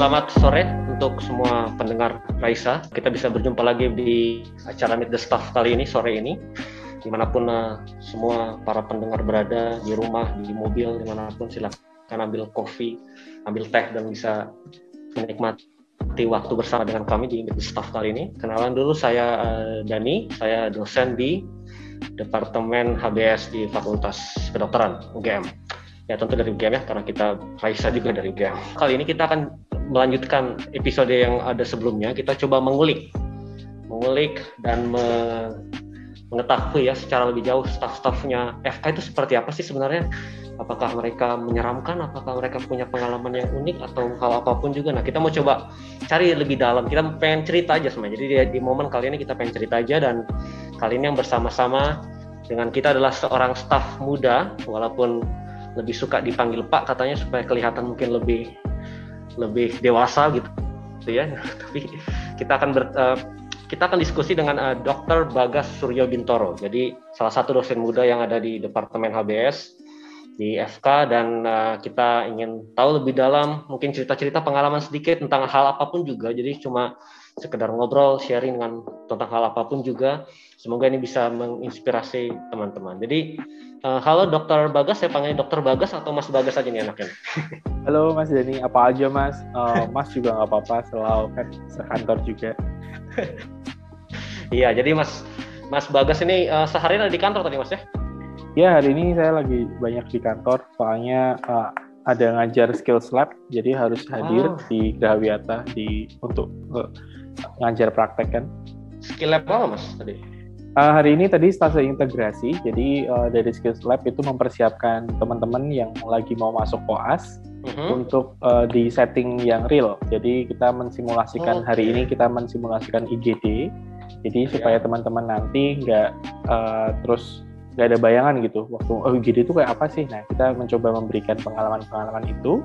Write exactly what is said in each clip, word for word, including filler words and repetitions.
Selamat sore untuk semua pendengar Raisa. Kita bisa berjumpa lagi di acara Meet the Staff kali ini, sore ini. Dimanapun uh, semua para pendengar berada, di rumah, di mobil, dimanapun silakan ambil kopi, ambil teh, dan bisa menikmati waktu bersama dengan kami di Meet the Staff kali ini. Kenalan dulu, saya uh, Dani, saya dosen di Departemen H B S di Fakultas Kedokteran U G M. Ya tentu dari U G M ya, karena kita Raisa juga dari U G M. Kali ini kita akan melanjutkan episode yang ada sebelumnya. Kita coba mengulik, mengulik dan me, mengetahui ya secara lebih jauh staff-staffnya F K itu seperti apa sih sebenarnya. Apakah mereka menyeramkan, apakah mereka punya pengalaman yang unik, atau hal apapun juga. Nah kita mau coba cari lebih dalam, kita pengen cerita aja sebenarnya. Jadi di, di momen kali ini kita pengen cerita aja, dan kali ini yang bersama-sama dengan kita adalah seorang staff muda, walaupun lebih suka dipanggil Pak katanya supaya kelihatan mungkin lebih lebih dewasa gitu, gitu ya. Tapi kita akan ber, uh, kita akan diskusi dengan uh, dokter Bagas Suryo Bintoro. Jadi salah satu dosen muda yang ada di Departemen H B S di F K, dan uh, kita ingin tahu lebih dalam, mungkin cerita-cerita pengalaman sedikit tentang hal apapun juga. Jadi cuma sekedar ngobrol, sharing dengan tentang hal apapun juga. Semoga ini bisa menginspirasi teman-teman. Jadi Uh, halo dokter Bagas, saya panggil dokter Bagas atau Mas Bagas aja nih anaknya. Halo Mas Dani, apa aja Mas? Uh, mas juga nggak apa-apa, selalu kan sekantor juga. Iya, jadi Mas Mas Bagas ini uh, seharian ada di kantor tadi Mas ya? Iya, hari ini saya lagi banyak di kantor, soalnya uh, ada ngajar skills lab, jadi harus hadir oh. di Grawiata di untuk uh, ngajar praktek kan. Skill lab apa Mas tadi? Uh, hari ini tadi stase integrasi, jadi uh, dari Skills Lab itu mempersiapkan teman-teman yang lagi mau masuk koas uh-huh. untuk uh, di setting yang real. Jadi kita mensimulasikan, oh, okay. hari ini kita mensimulasikan I G D, jadi yeah. supaya teman-teman nanti nggak uh, terus nggak ada bayangan gitu waktu oh, I G D itu kayak apa sih. Nah kita mencoba memberikan pengalaman-pengalaman itu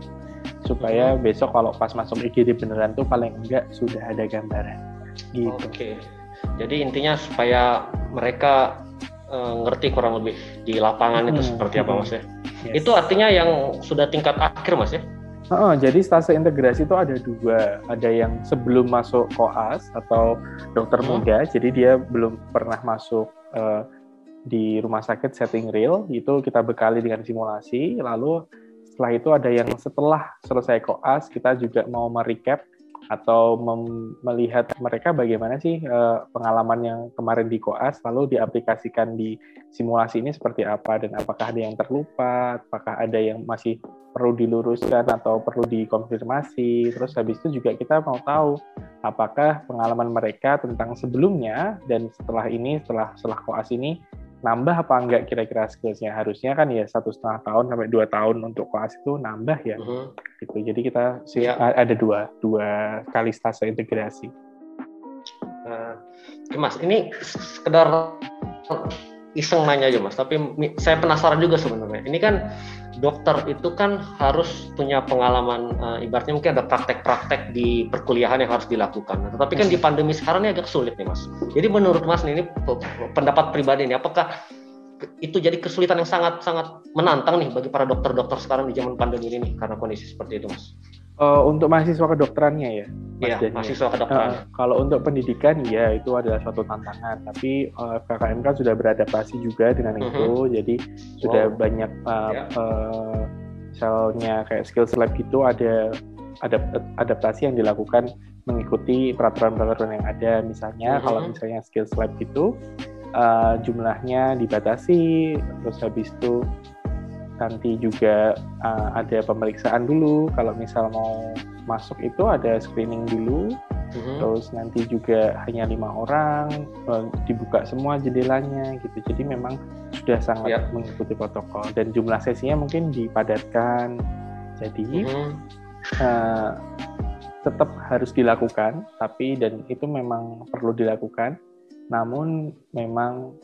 supaya uh-huh. besok kalau pas masuk I G D beneran tuh paling enggak sudah ada gambaran gitu. Oke. Okay. Jadi intinya supaya mereka uh, ngerti kurang lebih di lapangan hmm. itu seperti apa Mas ya. Yes. Itu artinya yang sudah tingkat akhir Mas ya? Uh, jadi stase integrasi itu ada dua. Ada yang sebelum masuk koas atau dokter hmm. muda, jadi dia belum pernah masuk uh, di rumah sakit setting real, itu kita bekali dengan simulasi. Lalu setelah itu ada yang setelah selesai koas, kita juga mau merecap atau mem- melihat mereka bagaimana sih uh, pengalaman yang kemarin di koas lalu diaplikasikan di simulasi ini seperti apa, dan apakah ada yang terlupa, apakah ada yang masih perlu diluruskan atau perlu dikonfirmasi. Terus habis itu juga kita mau tahu apakah pengalaman mereka tentang sebelumnya dan setelah ini, setelah setelah koas ini nambah apa enggak kira-kira skillsnya. Harusnya kan ya satu setengah tahun sampai dua tahun untuk koas itu nambah ya uh-huh. gitu. Jadi kita ya. ada dua dua kali stase integrasi. Nah, Mas ini sekedar iseng nanya aja Mas, tapi saya penasaran juga sebenarnya. Ini kan dokter itu kan harus punya pengalaman, uh, ibaratnya mungkin ada praktek-praktek di perkuliahan yang harus dilakukan. Nah, tetapi kan di pandemi sekarang ini agak sulit nih Mas. Jadi menurut Mas nih, ini pendapat pribadi nih, apakah itu jadi kesulitan yang sangat-sangat menantang nih bagi para dokter-dokter sekarang di zaman pandemi ini nih, karena kondisi seperti itu Mas? Uh, untuk mahasiswa kedokterannya ya? Iya, mahasiswa kedokteran. Uh, kalau untuk pendidikan ya itu adalah suatu tantangan, tapi uh, F K K M kan sudah beradaptasi juga dengan mm-hmm. itu, jadi wow. sudah banyak uh, yeah. uh, misalnya kayak skill lab gitu ada adaptasi yang dilakukan mengikuti peraturan-peraturan yang ada. Misalnya mm-hmm. kalau misalnya skill lab gitu uh, jumlahnya dibatasi, terus habis itu nanti juga uh, ada pemeriksaan dulu, kalau misal mau masuk itu ada screening dulu, mm-hmm. terus nanti juga hanya lima orang, uh, dibuka semua jendelanya gitu. Jadi memang sudah sangat yep. mengikuti protokol, dan jumlah sesinya mungkin dipadatkan. Jadi mm-hmm. uh, tetap harus dilakukan, tapi dan itu memang perlu dilakukan. Namun memang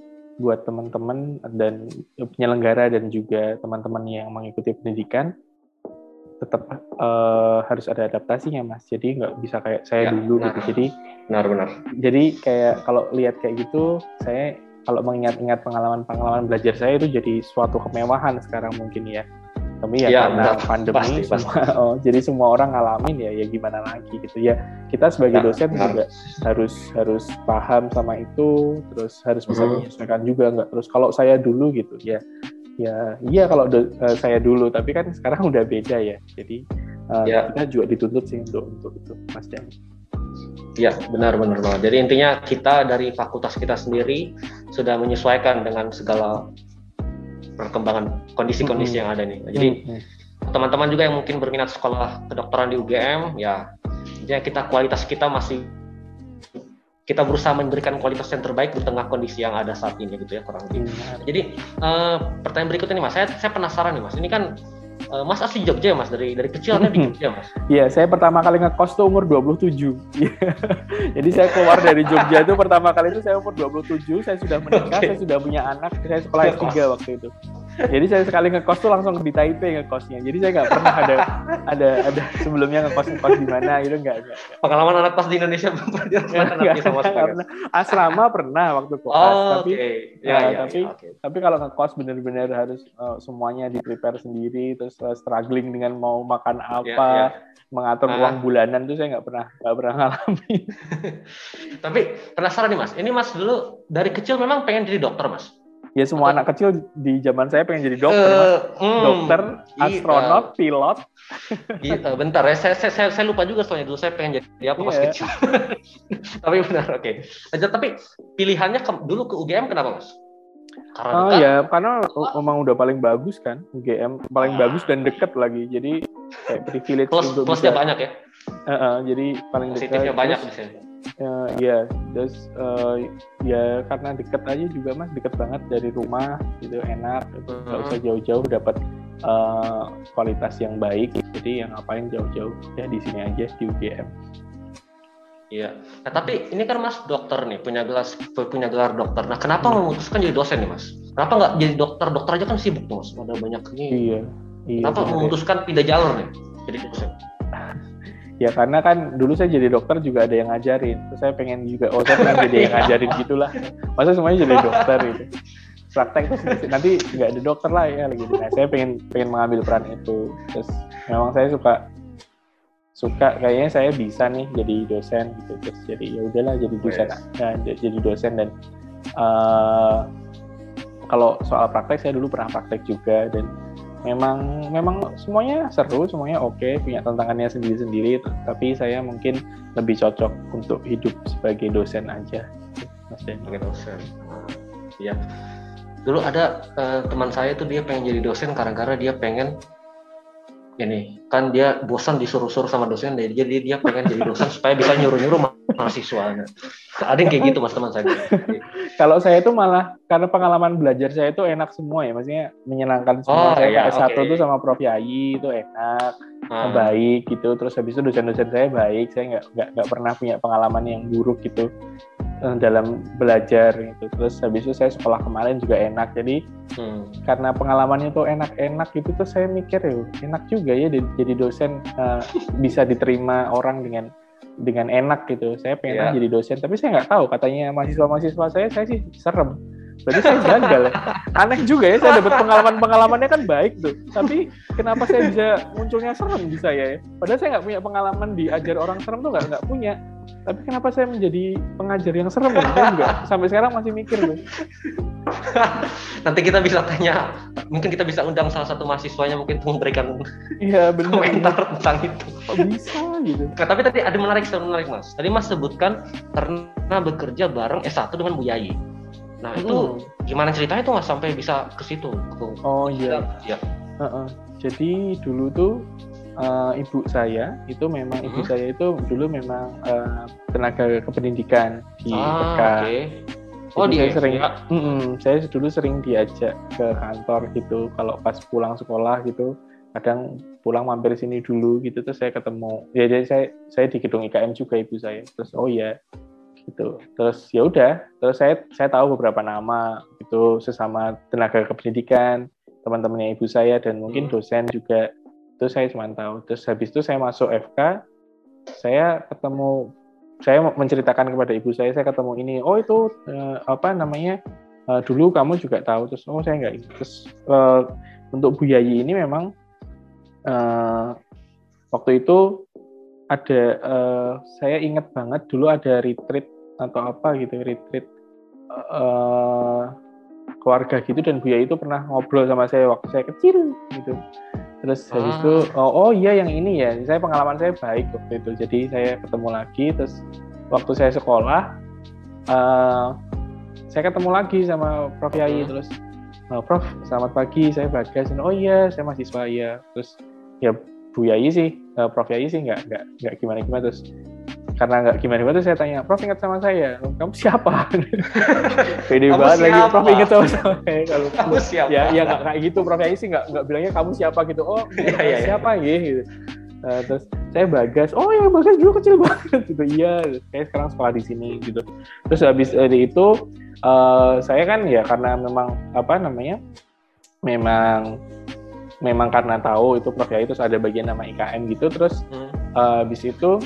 buat teman-teman dan penyelenggara dan juga teman-teman yang mengikuti pendidikan tetap uh, harus ada adaptasinya Mas. Jadi nggak bisa kayak saya ya, dulu benar. gitu. Jadi benar-benar. Jadi kayak kalau lihat kayak gitu, saya kalau mengingat-ingat pengalaman-pengalaman belajar saya itu jadi suatu kemewahan sekarang mungkin ya. Tapi ya, ya karena benar, pandemi, pasti, semua, pasti. Oh, jadi semua orang ngalamin ya, ya gimana lagi gitu ya. Kita sebagai dosen nah, juga nah. harus harus paham sama itu, terus harus bisa hmm. menyesuaikan juga, nggak terus kalau saya dulu gitu ya, ya iya kalau do, uh, saya dulu, tapi kan sekarang udah beda ya. Jadi uh, ya. kita juga dituntut sih untuk untuk itu, Mas Jan. Ya benar-benar banget. Jadi intinya kita dari fakultas kita sendiri sudah menyesuaikan dengan segala perkembangan kondisi-kondisi mm-hmm. yang ada nih. Jadi mm-hmm. teman-teman juga yang mungkin berminat sekolah kedokteran di U G M, ya, jadi kita kualitas kita masih kita berusaha memberikan kualitas yang terbaik di tengah kondisi yang ada saat ini gitu ya kurang lebih. Mm-hmm. Jadi uh, pertanyaan berikutnya nih Mas, saya, saya penasaran nih Mas. Ini kan uh, Mas asli Jogja ya Mas, dari dari kecilnya mm-hmm. di Jogja Mas. Iya, saya pertama kali ngekos tuh umur dua puluh tujuh. Jadi saya keluar dari Jogja itu pertama kali itu saya umur dua puluh tujuh, saya sudah menikah, okay. saya sudah punya anak, saya sekolah S tiga waktu itu. Jadi saya sekali ngekos tuh langsung di Taipei ngekosnya. Jadi saya nggak pernah ada ada ada sebelumnya ngekos-ngekos di mana gitu, nggak ada. Pengalaman anak kos di Indonesia belum pernah sama sekali. Asrama pernah waktu koas, oh, tapi okay. ya, uh, ya, tapi ya, okay. tapi kalau ngekos benar-benar harus uh, semuanya di prepare sendiri, terus uh, struggling dengan mau makan apa, ya, ya. mengatur ah. uang bulanan tuh saya nggak pernah nggak pernah ngalami. Tapi penasaran nih Mas, ini Mas dulu dari kecil memang pengen jadi dokter Mas? Ya semua atau, anak kecil di zaman saya pengen jadi dokter, uh, mm, dokter, astronot, iya, pilot. Iya, bentar ya, saya, saya, saya lupa juga soalnya dulu saya pengen jadi apa yeah. pas kecil. Tapi benar, oke. Okay. Tapi pilihannya ke, dulu ke U G M kenapa Mas? Karena oh, ya, karena oh. emang udah paling bagus kan, U G M paling ah. bagus dan deket lagi, jadi kayak privilege plus, untuk plusnya bisa, banyak ya. Uh, uh, jadi paling positifnya dekat, banyak di sini. Uh, ya, terus uh, ya karena deket aja juga Mas, deket banget dari rumah, gitu enak, nggak mm-hmm. usah jauh-jauh, dapat uh, kualitas yang baik, jadi yang ngapain jauh-jauh ya di sini aja di U G M. Iya, nah tapi ini kan Mas dokter nih, punya gelar punya gelar dokter. Nah kenapa hmm. memutuskan jadi dosen nih Mas? Kenapa nggak jadi dokter? Dokter aja kan sibuk tuh Mas, ada banyak ini. Iya. iya kenapa sebenernya. memutuskan pindah jalur nih jadi dosen? Ya karena kan dulu saya jadi dokter juga ada yang ngajarin, terus saya pengen juga, oh saya pengen jadi yang ngajarin gitulah, masa semuanya jadi dokter gitu, praktek terus nanti nggak ada dokter lah ya gitu. Nah saya pengen pengen mengambil peran itu, terus memang saya suka suka kayaknya saya bisa nih jadi dosen gitu, terus jadi ya udahlah jadi dosen, nah, jadi dosen dan uh, kalau soal praktek saya dulu pernah praktek juga dan Memang memang semuanya seru, semuanya oke, okay, punya tantangannya sendiri-sendiri, tapi saya mungkin lebih cocok untuk hidup sebagai dosen aja. Mas Den. Sebagai dosen. Iya. Dulu ada uh, teman saya tuh dia pengen jadi dosen gara-gara dia pengen ini, kan dia bosan disuruh-suruh sama dosen, jadi dia pengen jadi dosen supaya bisa nyuruh-nyuruh mahasiswanya. Ada yang kayak gitu Mas teman saya. Kalau saya itu malah karena pengalaman belajar saya itu enak semua ya, maksudnya menyenangkan semua. Oh, saya ya, S satu okay. tuh sama Profesor Yayi itu enak, hmm. baik gitu. Terus habis itu dosen-dosen saya baik, saya nggak nggak nggak pernah punya pengalaman yang buruk gitu dalam belajar gitu. Terus habis itu saya sekolah kemarin juga enak. Jadi hmm. karena pengalamannya tuh enak-enak gitu, tuh saya mikir ya enak juga ya jadi dosen uh, bisa diterima orang dengan dengan enak gitu. Saya pengen yeah. jadi dosen, tapi saya nggak tahu katanya mahasiswa-mahasiswa saya, saya sih serem. Berarti saya gagal ya. Aneh juga ya, saya dapat pengalaman-pengalamannya kan baik tuh. Tapi kenapa saya bisa munculnya serem di saya ya? Padahal saya nggak punya pengalaman diajar orang serem tuh nggak nggak punya. Tapi kenapa saya menjadi pengajar yang serem ya? Saya juga sampai sekarang masih mikir tuh. Nanti kita bisa tanya, mungkin kita bisa undang salah satu mahasiswanya mungkin untuk memberikan ya, bener, komentar ya. tentang itu. Oh, bisa gitu. Nah, tapi tadi ada menarik, saya menarik Mas. Tadi Mas sebutkan pernah bekerja bareng S satu dengan Bu Yayi. Nah itu hmm. gimana ceritanya tuh Mas sampai bisa ke situ? Oh iya. Ya. Uh-uh. Jadi dulu tuh uh, ibu saya itu memang hmm. ibu saya itu dulu memang uh, tenaga kependidikan di ah, F K. Okay. Oh jadi dia saya sering. Ya. Saya dulu sering diajak ke kantor gitu. Kalau pas pulang sekolah gitu, kadang pulang mampir sini dulu gitu. Terus saya ketemu. Ya jadi saya saya di gedung I K M juga ibu saya. Terus oh iya. gitu. Terus ya udah, terus saya saya tahu beberapa nama gitu sesama tenaga kependidikan, teman-temannya ibu saya dan mungkin dosen juga. Terus saya cuma tahu. Terus habis itu saya masuk F K, saya ketemu, saya menceritakan kepada ibu saya, saya ketemu ini, oh itu eh, apa namanya? Eh, dulu kamu juga tahu. Terus oh saya enggak. Terus eh, untuk Bu Yayi ini memang uh, waktu itu ada uh, saya ingat banget dulu ada retreat atau apa gitu, retreat uh, keluarga gitu, dan Bu Yayi itu pernah ngobrol sama saya waktu saya kecil gitu. Terus ah. habis itu oh, oh iya yang ini ya, saya pengalaman saya baik waktu itu. Jadi saya ketemu lagi, terus waktu saya sekolah uh, saya ketemu lagi sama Prof Yayi. Terus oh, Prof selamat pagi, saya Bagas. Oh iya saya mahasiswa ya. Terus ya Bu Yayi sih, uh, Prof Yayi sih nggak nggak nggak gimana gimana. Terus karena nggak gimana-gimana terus saya tanya, Prof ingat sama saya, kamu siapa? Pede banget lagi, Prof ingat sama saya. Kalau kamu siapa? Ya, ya nggak kayak gitu, Prof Yayi sih nggak nggak bilangnya kamu siapa gitu. Oh, ya, ya, siapa ya. Gitu. Uh, terus saya Bagas, oh ya Bagas dulu kecil banget gitu. Iya, saya sekarang sekolah di sini gitu. Terus habis dari itu uh, saya kan ya karena memang apa namanya, memang memang karena tahu itu Prof Yayi, terus ada bagian nama I K M gitu. Terus uh, habis itu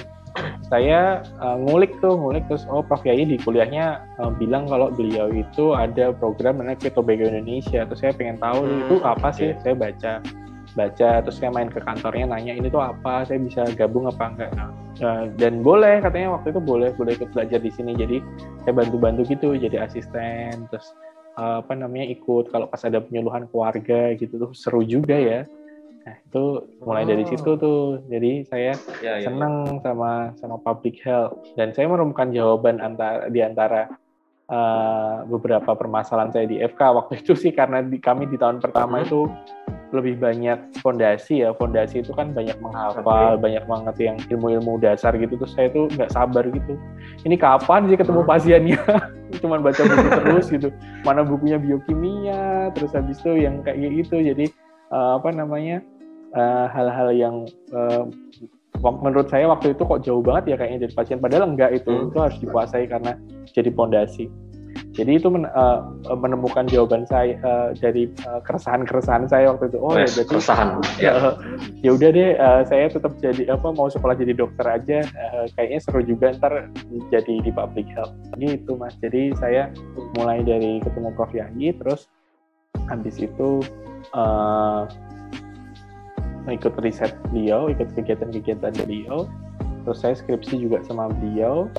saya uh, ngulik tuh, ngulik terus oh Prof Yayi di kuliahnya uh, bilang kalau beliau itu ada program namanya Petrobengkel Indonesia. Terus saya pengen tahu hmm, itu apa okay. sih? Saya baca, baca terus saya main ke kantornya nanya ini tuh apa? Saya bisa gabung apa enggak? Uh, dan boleh katanya waktu itu boleh, boleh ikut belajar di sini. Jadi saya bantu-bantu gitu, jadi asisten terus uh, apa namanya ikut kalau pas ada penyuluhan keluarga gitu tuh seru juga ya. Nah, itu mulai oh. dari situ tuh. Jadi saya ya, ya, senang ya. sama sama public health, dan saya menemukan jawaban antara di antara uh, beberapa permasalahan saya di F K waktu itu sih, karena di, kami di tahun pertama hmm. itu lebih banyak fondasi ya. Fondasi itu kan banyak menghafal, okay. banyak banget yang ilmu-ilmu dasar gitu. Terus saya tuh nggak sabar gitu. Ini kapan sih ketemu pasiennya? Cuman baca buku terus gitu. Mana bukunya biokimia, terus habis itu yang kayak gitu. Jadi uh, apa namanya? Uh, hal-hal yang uh, menurut saya waktu itu kok jauh banget ya kayaknya jadi pasien, padahal enggak itu hmm. itu harus dikuasai karena jadi pondasi. Jadi itu men, uh, menemukan jawaban saya uh, dari uh, keresahan-keresahan saya waktu itu. Oh yes, ya jadi keresahan. Uh, ya udah deh uh, saya tetap jadi apa mau sekolah jadi dokter aja, uh, kayaknya seru juga ntar jadi di public health. Gitu Mas. Jadi saya mulai dari ketemu Prof Yayi, terus habis itu uh, ikut riset beliau, ikut kegiatan-kegiatan beliau, terus saya skripsi juga sama beliau,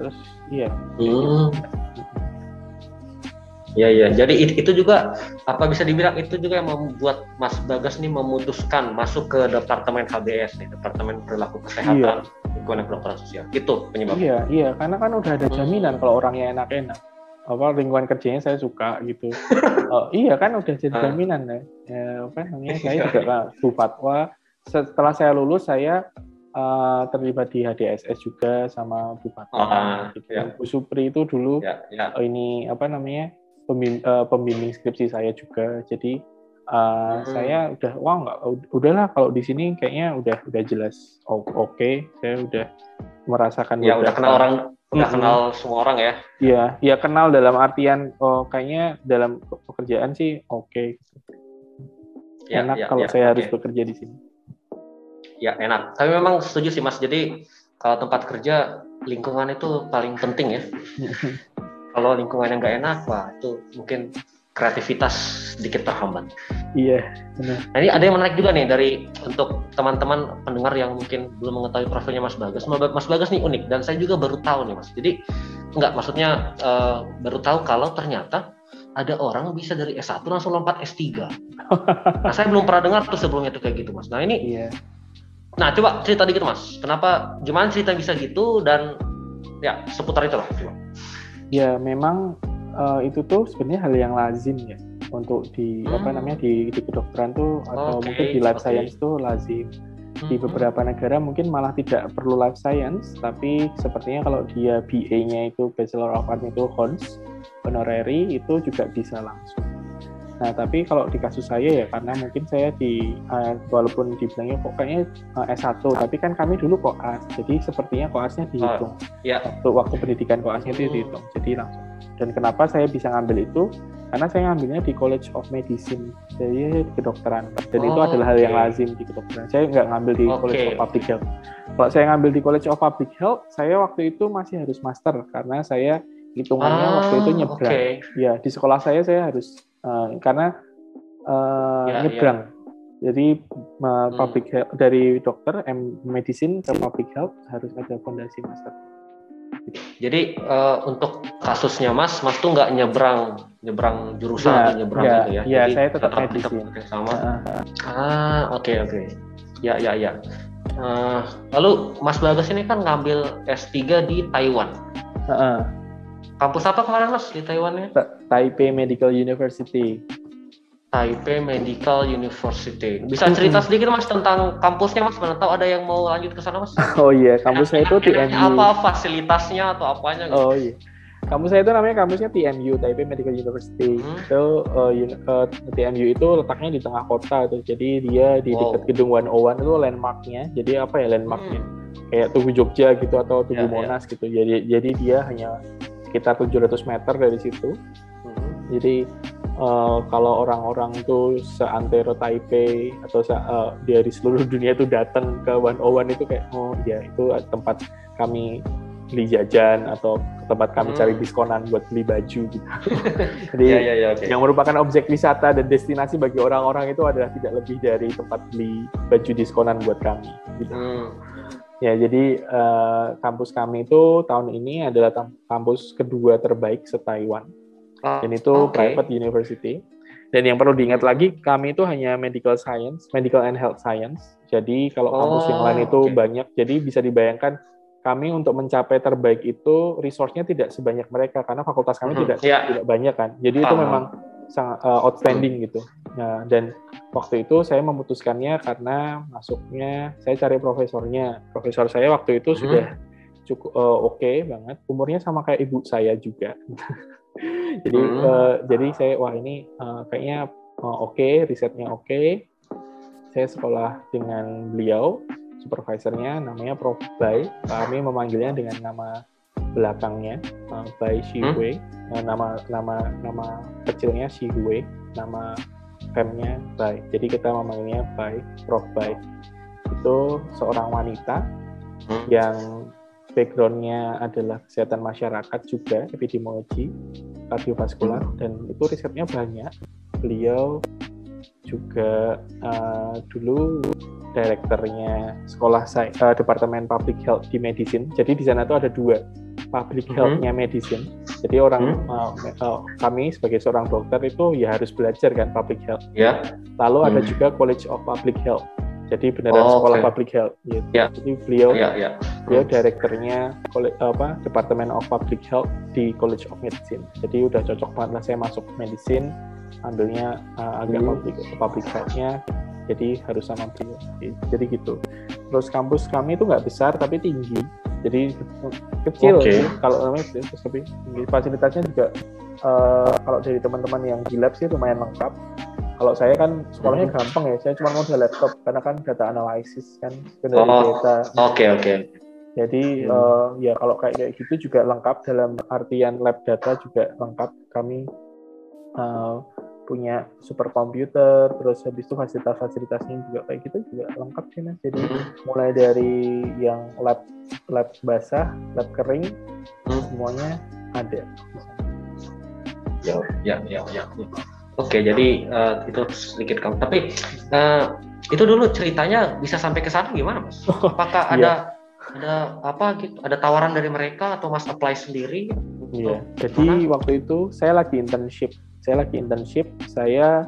terus iya. Hmm. Ya ya, jadi itu juga apa bisa dibilang itu juga yang membuat Mas Bagas nih memutuskan masuk ke departemen H B S nih, departemen perilaku kesehatan lingkungan kedokteran sosial. Itu penyebabnya. Iya iya, karena kan udah ada jaminan kalau orangnya enak-enak. Apa lingkungan kerjanya saya suka gitu. Oh, iya kan udah jadi jaminan ya. Ya apa namanya saya juga Bu Fatwa. Setelah saya lulus saya uh, terlibat di H D S S juga sama Bu Fatwa. Oh, gitu. Ya. Bu Supri itu dulu ya, ya. Oh, ini apa namanya pembimbing, uh, pembimbing skripsi saya juga. Jadi uh, hmm. saya udah wah nggak udahlah kalau di sini kayaknya udah udah jelas oke. Okay. Saya udah merasakan ya udah kenal orang. Udah mm-hmm. kenal semua orang ya? Iya, ya kenal dalam artian oh, kayaknya dalam pekerjaan sih oke. Okay. Ya, enak ya, kalau ya, saya okay. harus bekerja di sini. Ya enak. Tapi memang setuju sih Mas. Jadi kalau tempat kerja lingkungan itu paling penting ya. Kalau lingkungan yang nggak enak, wah itu mungkin kreativitas sedikit terhambat. Iya. Benar. Nah ini ada yang menarik juga nih dari untuk teman-teman pendengar yang mungkin belum mengetahui profilnya Mas Bagas. Mas Bagas nih unik dan saya juga baru tahu nih Mas. Jadi enggak maksudnya uh, baru tahu kalau ternyata ada orang bisa dari S satu langsung lompat S tiga. Nah saya belum pernah dengar tuh sebelumnya tuh kayak gitu Mas. Nah ini. Iya. Nah coba cerita dikit Mas. Kenapa? Gimana cerita bisa gitu dan ya seputar itu lah. Ya memang. Uh, itu tuh sebenarnya hal yang lazim ya untuk di hmm. apa namanya di, di kedokteran tuh atau okay, mungkin di life okay. science tuh lazim hmm. di beberapa negara mungkin malah tidak perlu life science, tapi sepertinya kalau dia B A-nya itu Bachelor of Arts itu Hons honorary itu juga bisa langsung. Nah tapi kalau di kasus saya ya karena mungkin saya di uh, walaupun dibilangnya kok kayaknya uh, S satu tapi kan kami dulu koas, jadi sepertinya koasnya dihitung oh, yeah. waktu waktu pendidikan koasnya itu hmm. dihitung jadi langsung. Dan kenapa saya bisa ngambil itu? Karena saya ngambilnya di College of Medicine, jadi di kedokteran. Dan oh, itu adalah hal yang okay. lazim di kedokteran. Saya nggak ngambil di okay. College of Public Health. Kalau saya ngambil di College of Public Health, saya waktu itu masih harus master karena saya hitungannya ah, waktu itu nyebrang. Okay. Ya di sekolah saya saya harus uh, karena uh, ya, nyebrang. Ya. Jadi uh, public health, dari dokter M medicine ke public health harus ada fondasi master. Jadi uh, untuk kasusnya Mas, Mas tuh nggak nyebrang nyebrang jurusan ya, atau nyebrang ya, gitu ya? Iya, saya tetap medicine. Tetap sama. Uh, ah, oke okay, oke. Okay. Ya ya ya. Uh, lalu Mas Bagas ini kan ngambil S tiga di Taiwan. Uh-uh. Kampus apa kemarin Mas di Taiwannya? Taipei Medical University. Taipei Medical University. Bisa cerita sedikit Mas tentang kampusnya Mas? Mana tahu ada yang mau lanjut ke sana Mas? Oh iya, kampusnya itu T M U. Apa fasilitasnya atau apanya? Gitu? Oh iya. Kampus saya itu namanya kampusnya T M U, Taipei Medical University. Hmm. So, uh, uh, T M U itu letaknya di tengah kota tuh. Jadi dia di wow. dekat gedung seratus satu itu landmarknya. Jadi apa ya landmarknya? Hmm. Kayak Tugu Jogja gitu atau Tugu ya, Monas ya. gitu. Jadi jadi dia hanya sekitar tujuh ratus meter dari situ. Hmm. Jadi Uh, kalau orang-orang itu seantero Taipei atau se- uh, dari seluruh dunia itu datang ke seratus satu itu kayak oh ya itu tempat kami beli jajan atau tempat kami hmm. cari diskonan buat beli baju gitu. Jadi yeah, yeah, yeah, okay. yang merupakan objek wisata dan destinasi bagi orang-orang itu adalah tidak lebih dari tempat beli baju diskonan buat kami. Gitu. Hmm. Ya, jadi uh, kampus kami itu tahun ini adalah kampus kedua terbaik se-Taiwan. Dan itu okay. private university. Dan yang perlu diingat lagi, kami itu hanya medical science, medical and health science. Jadi kalau kampus oh, yang lain itu okay. banyak, jadi bisa dibayangkan kami untuk mencapai terbaik itu resource-nya tidak sebanyak mereka karena fakultas kami hmm, tidak yeah. tidak banyak kan. Jadi itu uh. memang sangat uh, outstanding gitu. Nah, dan waktu itu saya memutuskannya karena masuknya saya cari profesornya. Profesor saya waktu itu hmm. sudah cukup uh, oke okay banget, umurnya sama kayak ibu saya juga. Jadi hmm. uh, jadi saya wah ini uh, kayaknya uh, oke okay, risetnya oke okay. Saya sekolah dengan beliau, supervisornya namanya Prof. Lai, kami memanggilnya dengan nama belakangnya uh, Bai Shiwei, hmm? uh, nama nama nama kecilnya Shiwei, nama femnya Bai, jadi kita memanggilnya Bai, Prof. Bai. Itu seorang wanita hmm? yang backgroundnya adalah kesehatan masyarakat juga, epidemiologi, kardiovaskular, hmm. dan itu risetnya banyak. Beliau juga uh, dulu direkturnya sekolah saya, uh, Departemen Public Health di Medicine. Jadi di sana itu ada dua, Public hmm. Health-nya Medicine. Jadi orang hmm. uh, uh, kami sebagai seorang dokter itu ya harus belajar kan Public Health. Yeah. Lalu hmm. ada juga College of Public Health. Jadi beneran oh, sekolah okay. public health. Gitu. Yeah. Jadi beliau, yeah, yeah. beliau direkturnya apa Department of Public Health di College of Medicine. Jadi udah cocok banget lah saya masuk medicine, ambilnya uh, agak mm. public, public health-nya. Jadi harus sama beliau. Jadi gitu. Terus kampus kami itu nggak besar tapi tinggi. Jadi kecil okay. kalau namanya terus tapi tinggi. Fasilitasnya juga uh, kalau dari teman-teman yang di lab sih lumayan lengkap. Kalau saya kan sekolahnya mm-hmm. gampang ya, saya cuma modal laptop karena kan data analisis kan dari oh, data. Oke okay, oke. Okay. Jadi mm. uh, ya kalau kayak kayak gitu juga lengkap dalam artian lab data juga lengkap. Kami uh, punya superkomputer, terus habis itu fasilitas-fasilitasnya juga kayak gitu juga lengkap sih Mas. Jadi mm. mulai dari yang lab lab basah, lab kering, mm. semuanya ada. Ya ya ya ya. Oke, jadi uh, itu sedikit kamu. Tapi uh, itu dulu ceritanya bisa sampai ke sana gimana, Mas? Apakah yeah. ada ada apa gitu? Ada tawaran dari mereka atau Mas apply sendiri? Iya. Yeah. Jadi mana? Waktu itu saya lagi internship. Saya lagi internship. Saya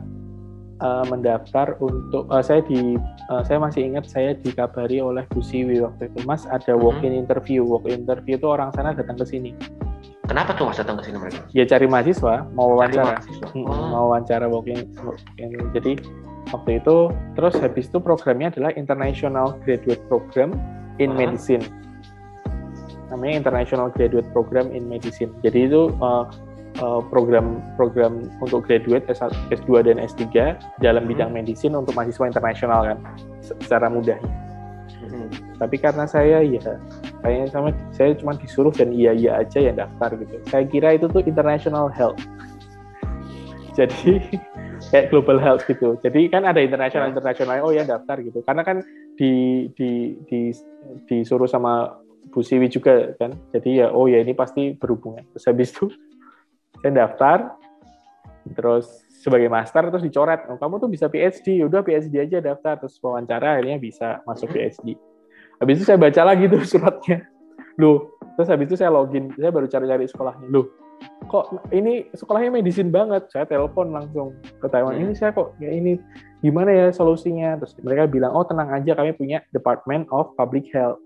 uh, mendaftar untuk uh, saya di uh, saya masih ingat saya dikabari oleh Bu Siwi waktu itu, Mas ada walk-in mm-hmm. interview. Walk-in interview itu orang sana datang ke sini. Kenapa tuh Mas datang ke sini mereka? Ya cari mahasiswa, mau wawancara, mahasiswa. Oh. mau wawancara walking, walking. Jadi waktu itu, terus habis itu programnya adalah International Graduate Program in uh-huh. Medicine. Namanya International Graduate Program in Medicine. Jadi itu uh, uh, program program untuk graduate S satu, S dua dan S tiga dalam uh-huh. bidang medicine untuk mahasiswa internasional kan, secara mudah. Uh-huh. Tapi karena saya ya. Kayaknya sama saya cuma disuruh dan iya-iya aja ya daftar gitu. Saya kira itu tuh international health. Jadi kayak global health gitu. Jadi kan ada international internasionalnya, oh ya daftar gitu. Karena kan di di di disuruh sama Bu Siwi juga kan. Jadi ya oh ya ini pasti berhubungan. Terus habis itu saya daftar. Terus sebagai master terus dicoret, oh, kamu tuh bisa PhD, udah PhD aja daftar, terus wawancara akhirnya bisa masuk PhD. Habis itu saya baca lagi tuh suratnya, loh, terus habis itu saya login, saya baru cari-cari sekolahnya, loh, kok ini sekolahnya medicine banget, saya telepon langsung ke Taiwan, ini saya kok ya ini gimana ya solusinya, terus mereka bilang, oh tenang aja kami punya Department of Public Health,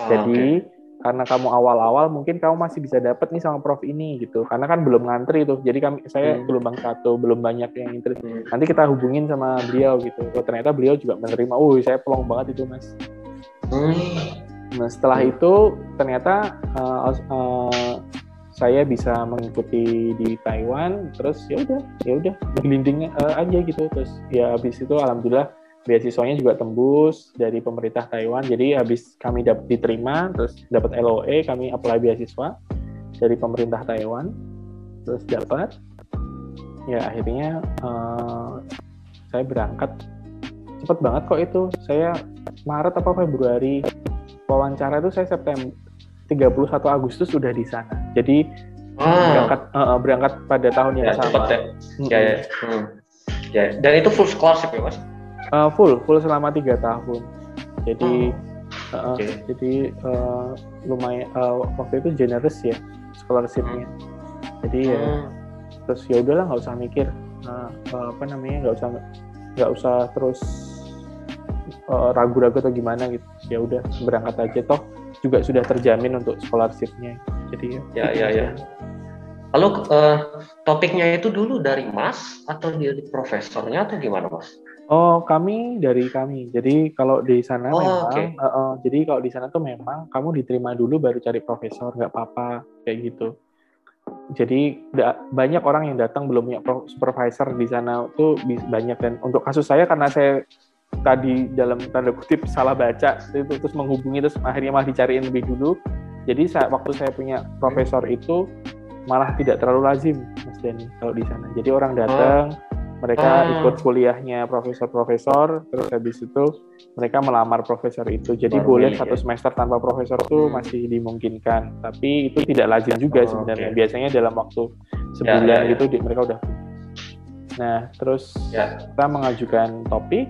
ah, jadi okay. Karena kamu awal-awal mungkin kamu masih bisa dapat nih sama prof ini gitu. Karena kan belum ngantri tuh. Jadi kami saya hmm. gelombang satu, belum banyak yang ngantri. Hmm. Nanti kita hubungin sama beliau gitu. Oh, ternyata beliau juga menerima. Uh, saya pelong banget itu, Mas. Hmm. Nah, setelah hmm. itu ternyata uh, uh, saya bisa mengikuti di Taiwan, terus ya udah, ya udah gelinding uh, aja gitu. Terus ya habis itu alhamdulillah beasiswanya juga tembus dari pemerintah Taiwan. Jadi habis kami dapat diterima, terus dapat L O E, kami apply beasiswa dari pemerintah Taiwan, terus dapat. Ya akhirnya uh, saya berangkat cepat banget kok itu. Saya Maret apa Februari wawancara itu saya September tiga puluh satu Agustus sudah di sana. Jadi hmm. berangkat uh, berangkat pada tahun yang ya, sama. Cepat, ya. Mm-hmm. Ya, ya. Hmm. Ya. Dan itu full scholarship ya Mas? Uh, full, full selama tiga tahun. Jadi, hmm. uh, okay. jadi uh, lumayan uh, waktu itu generous ya scholarship-nya. Jadi hmm. ya, terus ya udahlah nggak usah mikir uh, uh, apa namanya, nggak usah nggak usah terus uh, ragu-ragu atau gimana gitu. Ya udah berangkat aja toh juga sudah terjamin untuk scholarship-nya. Jadi ya ya ya. Lalu uh, topiknya itu dulu dari Mas atau dari profesornya atau gimana Mas? Oh, kami dari kami. Jadi kalau di sana oh, memang, okay. uh, uh, jadi kalau di sana tuh memang kamu diterima dulu baru cari profesor, nggak apa-apa kayak gitu. Jadi da- banyak orang yang datang belum punya supervisor di sana tuh banyak, dan untuk kasus saya karena saya tadi dalam tanda kutip salah baca itu terus menghubungi terus akhirnya malah dicariin lebih dulu. Jadi saat, waktu saya punya profesor itu malah tidak terlalu lazim, Mas Dani, kalau di sana. Jadi orang datang. Oh. Mereka ah. ikut kuliahnya profesor-profesor, terus habis itu mereka melamar profesor itu. Jadi baru boleh ya. Satu semester tanpa profesor itu hmm. masih dimungkinkan, tapi itu tidak lazim juga oh, sebenarnya. Okay. Biasanya dalam waktu sebulan ya, ya, ya. Itu mereka udah. Nah, terus ya. Kita mengajukan topik,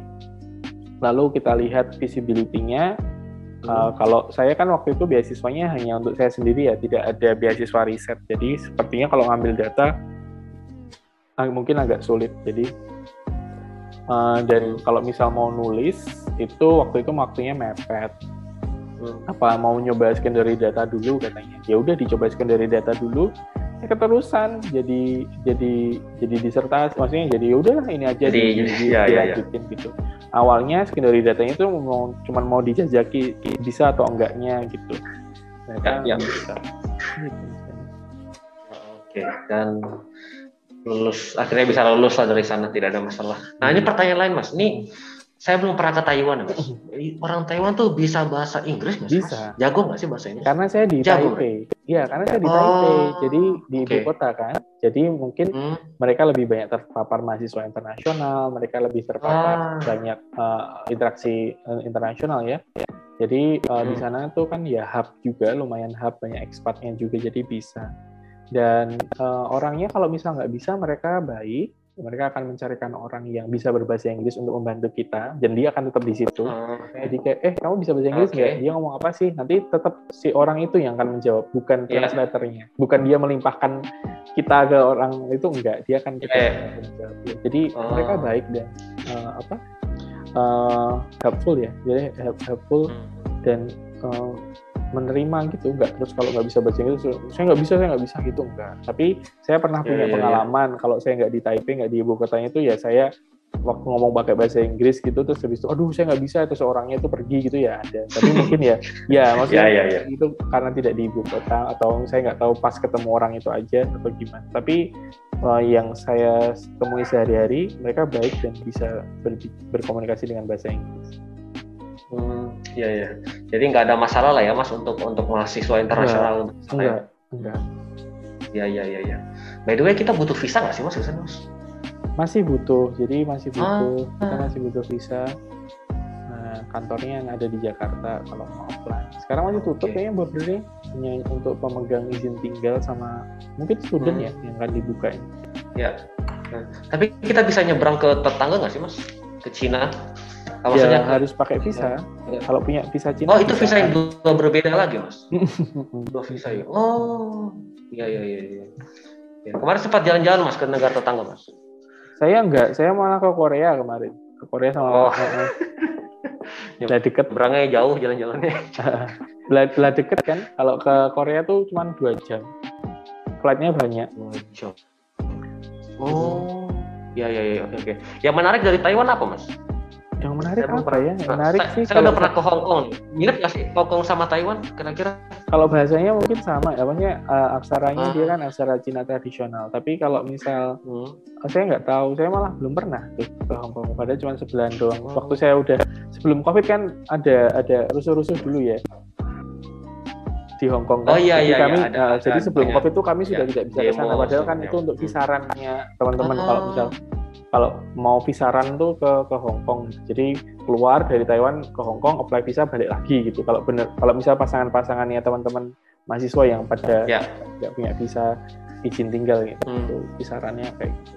lalu kita lihat visibility-nya. Hmm. Uh, kalau saya kan waktu itu beasiswanya hanya untuk saya sendiri ya, tidak ada beasiswa riset. Jadi sepertinya kalau ngambil data mungkin agak sulit, jadi uh, dan kalau misal mau nulis itu waktu itu waktunya mepet. hmm. Apa mau nyoba secondary data dulu katanya, ya udah dicoba secondary data dulu, ya keterusan jadi jadi jadi disertasi, maksudnya jadi udahlah ini aja jadi, di, di, ya, dilanjutin ya, ya. Gitu. Awalnya secondary datanya itu mau cuman mau dijajaki bisa atau enggaknya gitu, nah, ya, ya. Bisa. Gitu. Oke, dan lulus akhirnya bisa lulus lah dari sana, tidak ada masalah. Nah ini pertanyaan lain Mas, ini saya belum pernah ke Taiwan Mas. Orang Taiwan tuh bisa bahasa Inggris Mas? Bisa. Jago nggak sih bahasa Inggris? Karena saya di Jago, Taipei. Iya karena saya di oh, Taipei, jadi di okay. ibu kota kan. Jadi mungkin hmm. mereka lebih banyak terpapar mahasiswa internasional, mereka lebih terpapar ah. banyak uh, interaksi uh, internasional ya. Jadi uh, hmm. di sana tuh kan ya hub juga, lumayan hub banyak expatnya juga, jadi bisa. Dan uh, orangnya kalau misal nggak bisa, mereka baik, mereka akan mencarikan orang yang bisa berbahasa Inggris untuk membantu kita, dan dia akan tetap di situ. Jadi kayak, eh kamu bisa bahasa Inggris nggak? Okay. Dia ngomong apa sih? Nanti tetap si orang itu yang akan menjawab, bukan translatornya, yeah. bukan dia melimpahkan kita ke orang itu, enggak, dia akan kita yeah. menjawab. Jadi oh. mereka baik dan uh, apa uh, helpful ya, jadi helpful dan uh, menerima gitu, enggak terus kalau nggak bisa baca Inggris saya nggak bisa saya nggak bisa gitu enggak, tapi saya pernah yeah, punya yeah, pengalaman yeah. kalau saya nggak di Taipei, nggak di ibu kotanya itu ya saya waktu ngomong pakai bahasa Inggris gitu terus habis itu aduh saya nggak bisa, terus orangnya itu pergi gitu ya ada, tapi mungkin ya ya maksudnya yeah, yeah, yeah. itu karena tidak di ibu kota atau saya nggak tahu pas ketemu orang itu aja atau gimana, tapi uh, yang saya temui sehari-hari mereka baik dan bisa ber- berkomunikasi dengan bahasa Inggris. Hmm, iya ya. Jadi nggak ada masalah lah ya Mas untuk untuk mahasiswa internasional. Enggak, enggak. Iya iya iya. Ya. By the way kita butuh visa nggak sih Mas? Visa, Mas? Masih butuh. Jadi masih butuh. Ah. Kita masih butuh visa. Nah, kantornya yang ada di Jakarta kalau mau apply. Sekarang masih tutup okay. kayaknya bordernya hanya untuk pemegang izin tinggal sama mungkin student hmm. ya yang akan dibukain. Iya. Nah, tapi kita bisa nyebrang ke tetangga nggak sih, Mas? Ke Cina? Nah, maksudnya ya, harus pakai visa. Ya. Kalau punya visa Cina. Oh, itu visa yang dua berbeda lagi, Mas. Dua visa ya. Oh, iya iya iya. Ya. Kemarin sempat jalan-jalan, Mas, ke negara tetangga, Mas. Saya enggak, saya malah ke Korea kemarin. Ke Korea sama. Oh. Lah deket, berangnya jauh jalan-jalannya. Lah deket kan? Kalau ke Korea tuh cuma dua jam. Flightnya banyak. dua jam. Oh. Iya iya iya, oke oke. Yang menarik dari Taiwan apa, Mas? Yang menarik saya apa ya? Yang menarik saya, sih saya udah pernah ke Hong Kong. Mirip nggak sih Hong Kong sama Taiwan kira-kira? Kalau bahasanya mungkin sama, apanya uh, aksaranya ah. dia kan aksara Cina tradisional. Tapi kalau misal hmm. saya nggak tahu, saya malah belum pernah tuh ke Hong Kong. Padahal cuma sebulan doang. Oh. Waktu saya udah sebelum Covid kan ada ada rusuh-rusuh dulu ya di Hong Kong kan. Oh, iya, jadi iya, kami, iya, ada, uh, ada, jadi sebelum iya. Covid itu kami sudah iya, tidak bisa ke sana. Padahal kan iya. itu untuk kisarannya teman-teman ah. kalau misal. Kalau mau visaran tuh ke ke Hong Kong, jadi keluar dari Taiwan ke Hong Kong, apply visa balik lagi gitu. Kalau bener, kalau misal pasangan-pasangannya teman-teman mahasiswa yang pada nggak yeah. punya visa izin tinggal gitu, hmm. itu visarannya kayak gitu.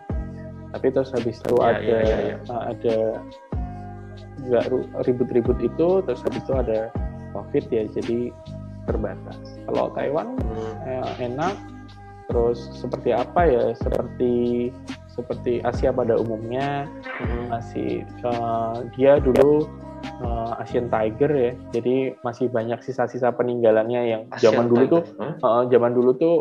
Tapi terus habis itu yeah, ada yeah, yeah, yeah. ada nggak ribut-ribut itu, terus habis itu ada Covid ya, jadi terbatas. Kalau Taiwan hmm. enak, terus seperti apa ya, seperti seperti Asia pada umumnya masih uh, dia dulu uh, Asian Tiger ya, jadi masih banyak sisa-sisa peninggalannya yang Asian zaman dulu Tiger. tuh huh? uh, zaman dulu tuh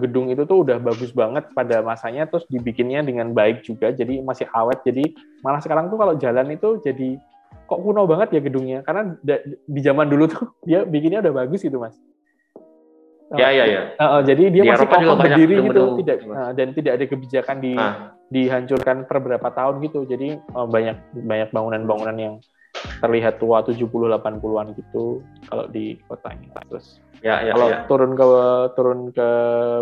gedung itu tuh udah bagus banget pada masanya, terus dibikinnya dengan baik juga, jadi masih awet. Jadi malah sekarang tuh kalau jalan itu jadi kok kuno banget ya gedungnya, karena da- di zaman dulu tuh dia bikinnya udah bagus gitu, Mas. Oh, ya ya ya. Uh, uh, jadi dia di masih kokoh berdiri gitu, gedung, tidak uh, dan tidak ada kebijakan di ah. dihancurkan per berapa tahun gitu. Jadi uh, banyak banyak bangunan-bangunan yang terlihat tua tujuh puluh delapan puluhan gitu kalau di kotanya. Terus ya, ya, kalau ya. turun ke turun ke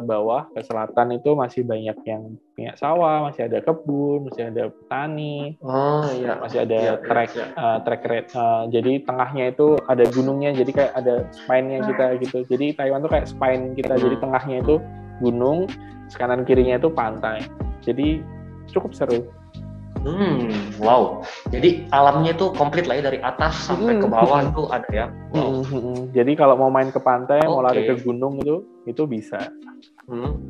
bawah ke selatan itu masih banyak yang punya sawah, masih ada kebun, masih ada petani. Oh iya, masih ada ya, trek ya. Uh, trek uh, jadi tengahnya itu ada gunungnya, jadi kayak ada spine-nya kita gitu. Jadi Taiwan tuh kayak spine kita. Jadi tengahnya itu gunung, kanan kirinya itu pantai. Jadi cukup seru. Hmm, wow. Jadi alamnya itu komplit lah ya, dari atas sampai ke bawah itu ada ya. Wow. Jadi kalau mau main ke pantai, okay. mau lari ke gunung itu, itu bisa. Hmm.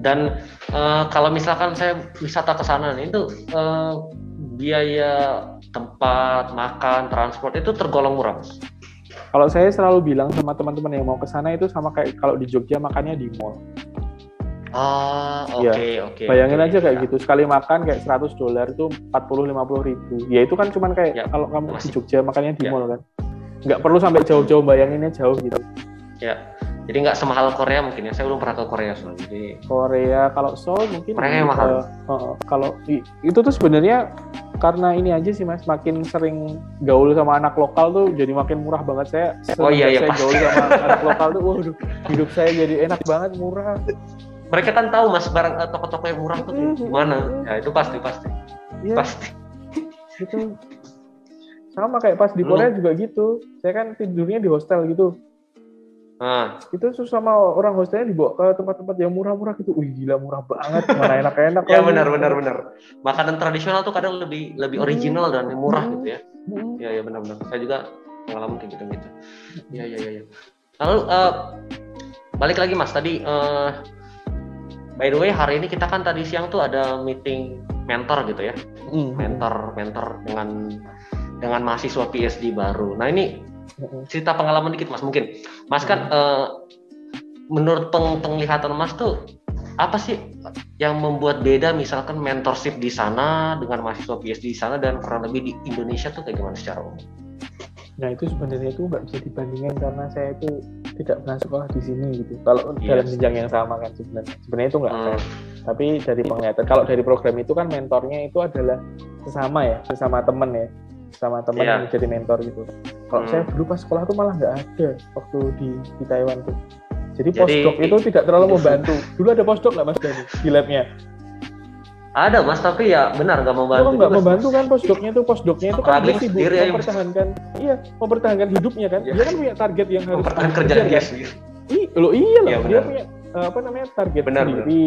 Dan uh, kalau misalkan saya wisata ke sana nih, itu uh, biaya tempat, makan, transport itu tergolong murah. Kalau saya selalu bilang sama teman-teman yang mau ke sana itu sama kayak kalau di Jogja makannya di mall. Ah, oke, okay, ya. oke. Okay, Bayangin okay, aja kayak ya. gitu. Sekali makan kayak seratus dolar itu empat puluh sampai lima puluh ribu. Ya itu kan cuman kayak ya, kalau kamu masih. di Jogja makannya di ya. mall kan. Nggak perlu sampai jauh-jauh, bayanginnya jauh gitu. Ya. Jadi nggak semahal Korea mungkin ya. Saya belum pernah ke Korea soalnya. Jadi Korea kalau Seoul mungkin Korea mahal. Uh, kalau itu tuh sebenarnya karena ini aja sih, Mas, makin sering gaul sama anak lokal tuh jadi makin murah banget. Saya oh, iya, iya, saya pasti. gaul sama anak lokal tuh waduh, hidup saya jadi enak banget, murah. Mereka kan tahu, Mas, barang toko-toko yang murah tuh gimana. Ya itu pasti pasti. Ya, pasti. Gitu. Sama kayak pas di Korea hmm. juga gitu. Saya kan tidurnya di hostel gitu. Ah. Itu sama orang hostelnya dibawa ke tempat-tempat yang murah-murah gitu. Wih, gila murah banget. Mana enak-enak. Ya benar benar benar. Makanan tradisional tuh kadang lebih lebih original dan murah gitu ya. Iya hmm. ya benar benar. Saya juga pengalaman kayak gitu-gitu. Iya iya iya. Lalu uh, balik lagi, Mas, tadi uh, by the way, hari ini kita kan tadi siang tuh ada meeting mentor gitu ya, mm. mentor mentor dengan dengan mahasiswa P H D baru. Nah ini cerita pengalaman dikit, Mas, mungkin. Mas kan mm. eh, menurut penglihatan Mas tuh apa sih yang membuat beda misalkan mentorship di sana dengan mahasiswa P H D di sana dan kurang lebih di Indonesia tuh kayak gimana secara umum? Nah itu sebenarnya itu nggak bisa dibandingkan karena saya itu tidak pernah sekolah di sini gitu. Kalau yes. dalam jenjang yang sama kan sebenarnya sebenarnya itu nggak fair. Hmm. Tapi dari penglihatan, kalau dari program itu kan mentornya itu adalah sesama ya, sesama temen ya, sesama temen yeah. yang jadi mentor gitu. Kalau hmm. saya dulu pas sekolah tuh malah nggak ada waktu di, di Taiwan tuh. Jadi, jadi postdoc itu tidak terlalu membantu. Dulu ada postdoc nggak, Mas Dhani, di labnya? Ada, Mas, tapi ya benar nggak membantu. Nggak membantu kan postdoc-nya itu, postdoc-nya itu kan dia sibuk mempertahankan, iya, mempertahankan hidupnya kan. Dia kan punya target yang harus mempertahankan kerjaan dia sendiri. Iya, lo iya lah. Dia punya apa namanya target sendiri.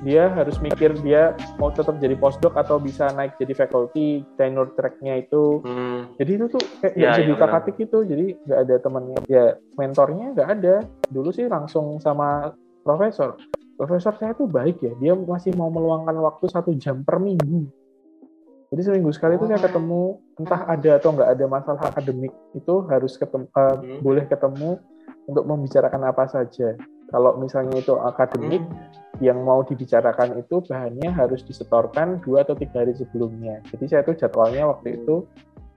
dia harus mikir dia mau tetap jadi postdoc atau bisa naik jadi faculty, tenure track-nya itu. Hmm. Jadi itu tuh kayak ya, jadi katik itu, jadi nggak ada temennya. Ya mentornya nggak ada. Dulu sih langsung sama profesor. Profesor saya tuh baik ya, dia masih mau meluangkan waktu satu jam per minggu. Jadi seminggu sekali itu saya ketemu, entah ada atau nggak ada masalah akademik itu harus ketemu, uh, hmm. boleh ketemu untuk membicarakan apa saja. Kalau misalnya itu akademik, hmm. yang mau dibicarakan itu bahannya harus disetorkan dua atau tiga hari sebelumnya. Jadi saya tuh jadwalnya waktu itu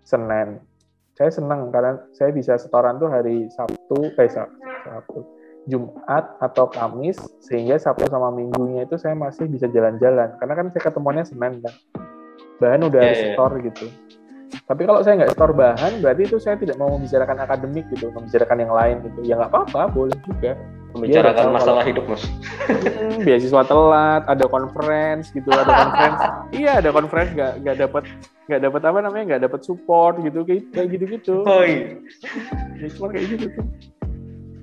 Senin. Saya senang karena saya bisa setoran tuh hari Sabtu, eh Sabtu, Jumat atau Kamis, sehingga Sabtu sama Minggunya itu saya masih bisa jalan-jalan. Karena kan saya ketemuannya Senin kan. Bahan udah yeah, harus setor yeah. gitu. Tapi kalau saya nggak setor bahan, berarti itu saya tidak mau membicarakan akademik gitu, membicarakan yang lain gitu. Ya nggak apa-apa, boleh juga. Membicarakan ya, masalah kalau... hidup, Mas. Hmm, beasiswa telat, ada conference gitu, ada conference. Iya, ada conference nggak nggak dapat nggak dapat apa namanya nggak dapat support gitu kayak gitu-gitu. Oh iya. Ya, cuma kayak gitu tuh.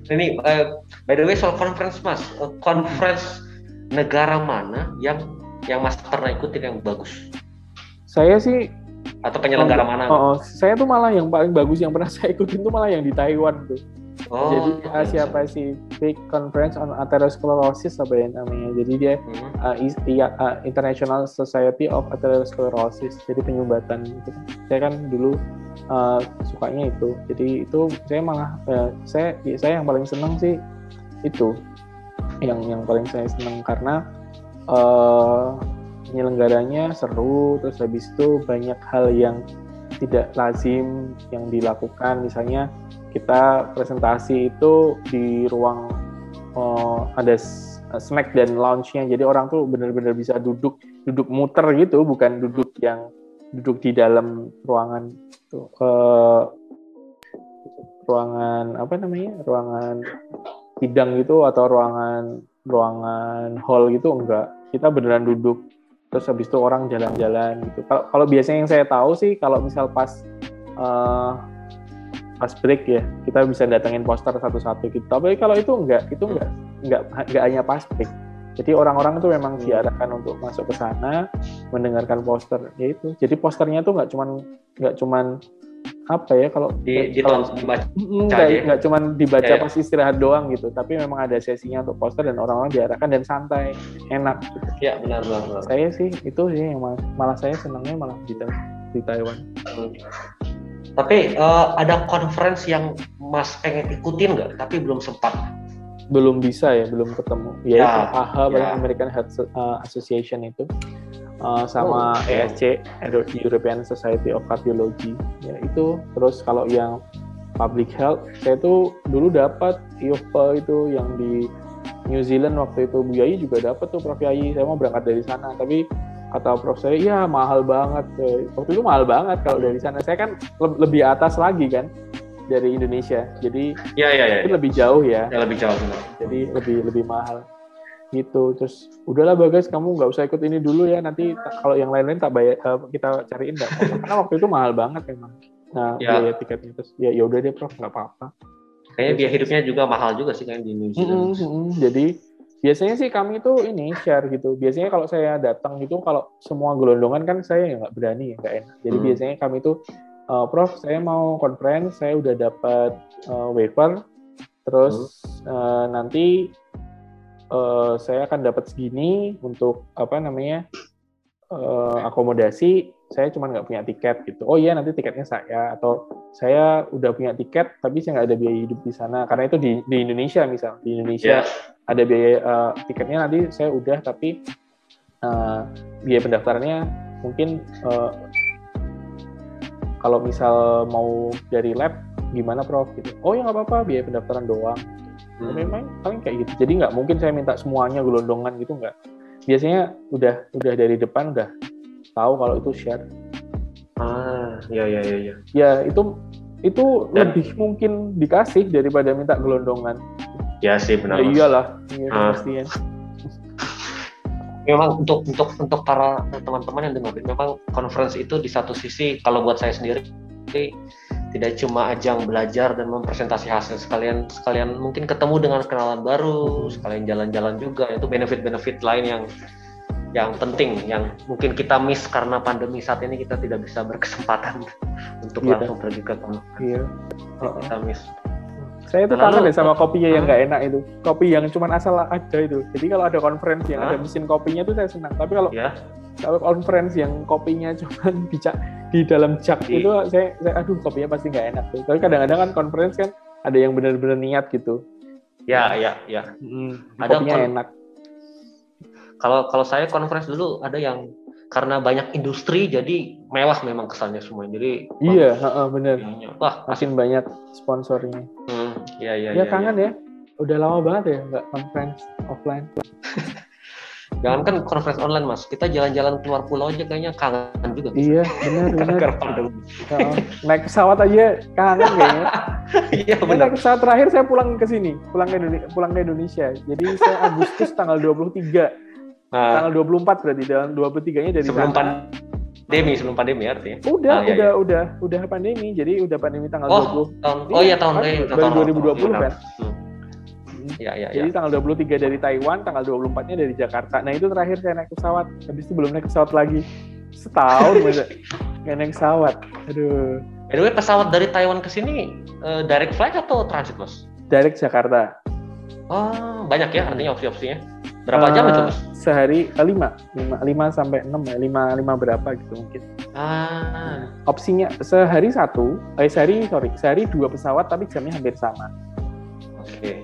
Ini uh, by the way soal conference, Mas, uh, conference negara mana yang yang Mas pernah ikutin yang bagus? Saya sih atau penyelenggara oh, mana? Oh, oh, saya tuh malah yang paling bagus yang pernah saya ikutin tuh malah yang di Taiwan tuh. Oh, jadi uh, siapa sih Big Conference on Atherosclerosis apa yang namanya? Jadi dia hmm. uh, is, uh, International Society of Atherosclerosis. Jadi penyumbatan itu. Saya kan dulu uh, sukanya itu. Jadi itu saya malah uh, saya saya yang paling senang sih itu. Yang yang paling saya senang karena uh, penyelenggaranya seru, terus habis itu banyak hal yang tidak lazim yang dilakukan. Misalnya kita presentasi itu di ruang uh, ada snack dan lounge-nya, jadi orang tuh benar-benar bisa duduk duduk muter gitu, bukan duduk yang duduk di dalam ruangan tuh, uh, ruangan apa namanya ruangan sidang gitu atau ruangan ruangan hall gitu, enggak, kita beneran duduk. Terus habis itu orang jalan-jalan gitu. Kalau kalau biasanya yang saya tahu sih kalau misal pas uh, pas break ya, kita bisa datengin poster satu-satu gitu. Tapi kalau itu enggak, itu enggak enggak enggak hanya pas break. Jadi orang-orang itu memang diarahkan untuk masuk ke sana, mendengarkan poster ya itu. Jadi posternya tuh enggak cuman enggak cuman apa ya kalau di, di kalau dibaca, enggak, ya. enggak cuman dibaca ya, ya. pas istirahat doang gitu, tapi memang ada sesinya untuk poster dan orang-orang diarahkan dan santai, enak. Iya gitu. benar, benar benar. Saya sih itu sih yang malah, malah saya senangnya malah di, di Taiwan. Hmm. Tapi uh, ada conference yang Mas pengen ikutin nggak? Tapi belum sempat. Belum bisa ya, belum ketemu. Ya, ya itu A H A ya. American Health Association itu. Uh, sama oh, okay. E S C, European Society of Cardiology, ya itu. Terus kalau yang public health, saya tuh dulu dapat I O P A itu yang di New Zealand waktu itu. Bu Yayi juga dapat tuh, Prof Yayi. Saya mau berangkat dari sana, tapi kata Prof saya, ya mahal banget. Waktu itu mahal banget kalau dari sana. Saya kan le- lebih atas lagi kan dari Indonesia, jadi ya, ya, ya, itu ya. lebih jauh ya. ya. Lebih jauh, jadi lebih lebih mahal. Gitu, terus udahlah Bagas, kamu nggak usah ikut ini dulu ya, nanti ta- kalau yang lain-lain tak bayar, uh, kita cariin nggak apa-apa, karena waktu itu mahal banget emang nah ya. biaya tiketnya. Terus ya yaudah deh Prof, nggak apa-apa, kayaknya biaya hidupnya juga mahal juga sih kan di Indonesia. Mm-hmm, mm-hmm. Jadi biasanya sih kami itu ini share gitu, biasanya kalau saya datang gitu, kalau semua gelondongan kan saya nggak berani, nggak enak, jadi hmm. biasanya kami itu uh, Prof saya mau conference, saya udah dapat uh, waiver, terus hmm. uh, nanti Uh, saya akan dapat segini untuk apa namanya uh, akomodasi, saya cuma nggak punya tiket gitu. Oh iya nanti tiketnya saya, atau saya udah punya tiket tapi saya nggak ada biaya hidup di sana karena itu di, di Indonesia misal di Indonesia yeah. ada biaya uh, tiketnya nanti saya udah, tapi uh, biaya pendaftarannya mungkin uh, kalau misal mau dari lab gimana Prof gitu. Oh ya nggak apa-apa, biaya pendaftaran doang. Memang paling kayak gitu, jadi nggak mungkin saya minta semuanya gelondongan gitu, nggak. Biasanya udah udah dari depan udah tahu kalau itu share. Ah, ya ya ya ya. Ya itu itu Dan, lebih mungkin dikasih daripada minta gelondongan. Ya sih benar. Ya iyalah, iya ah. pastinya. Memang untuk untuk untuk para teman-teman yang dengerin, memang conference itu di satu sisi kalau buat saya sendiri Tidak cuma ajang belajar dan mempresentasi hasil, sekalian sekalian mungkin ketemu dengan kenalan baru, sekalian jalan-jalan juga. Itu benefit-benefit lain yang yang penting, yang mungkin kita miss karena pandemi saat ini kita tidak bisa berkesempatan untuk yeah. langsung pergi ke kampus. Iya. Kita miss. Saya itu kangen deh sama kopinya yang nggak enak itu, kopi yang cuma asal ada itu. Jadi kalau ada konferensi yang huh? ada mesin kopinya itu saya senang. Tapi kalau yeah. kalau konferensi yang kopinya cuma dicak di dalam jak di. itu saya, saya aduh kopinya pasti nggak enak tuh. Tapi kadang-kadang kan konferensi kan ada yang benar-benar niat gitu. Ya ya ya. Hmm, kopinya kon- enak. Kalau kalau saya konferensi dulu ada yang karena banyak industri jadi mewah memang kesannya semua. Jadi iya, heeh benar. Wah, makin banyak sponsornya. Hmm, iya iya iya. Ya kangen ya. Udah lama banget ya enggak konferensi offline. Jangan kan konferensi online, Mas. Kita jalan-jalan keluar pulau aja kayaknya kangen juga. Iya, benar benar. Naik pesawat aja kangen kayaknya. Iya benar. Pesawat terakhir saya pulang ke sini, pulang ke Indonesia, pulang ke Indonesia. Jadi saya Agustus tanggal dua puluh tiga. Nah, tanggal dua puluh empat berarti, dalam dua puluh tiga-nya dari sebelum sana. pandemi, sebelum pandemi artinya. Udah, ah, udah, iya, iya. udah, udah pandemi. Jadi udah pandemi tanggal oh, dua puluh. Tahun, oh iya tahun ini, kan, tahun dua ribu dua puluh kan. Hmm. Ya, ya, Jadi ya. tanggal dua puluh tiga dari Taiwan, tanggal dua puluh empat-nya dari Jakarta. Nah, itu terakhir saya naik pesawat. Habis itu belum naik pesawat lagi. Setahun masa enggak naik pesawat. Aduh. By the way, pesawat dari Taiwan ke sini uh, direct flight atau transit, Mas? Direct Jakarta. Oh, banyak ya artinya opsi-opsinya. Berapa jam itu, Mas? Sehari lima, lima sampai enam, lima lima berapa gitu mungkin. Ah, opsinya sehari satu, eh sehari sorry, sehari dua pesawat tapi jamnya hampir sama. Oke,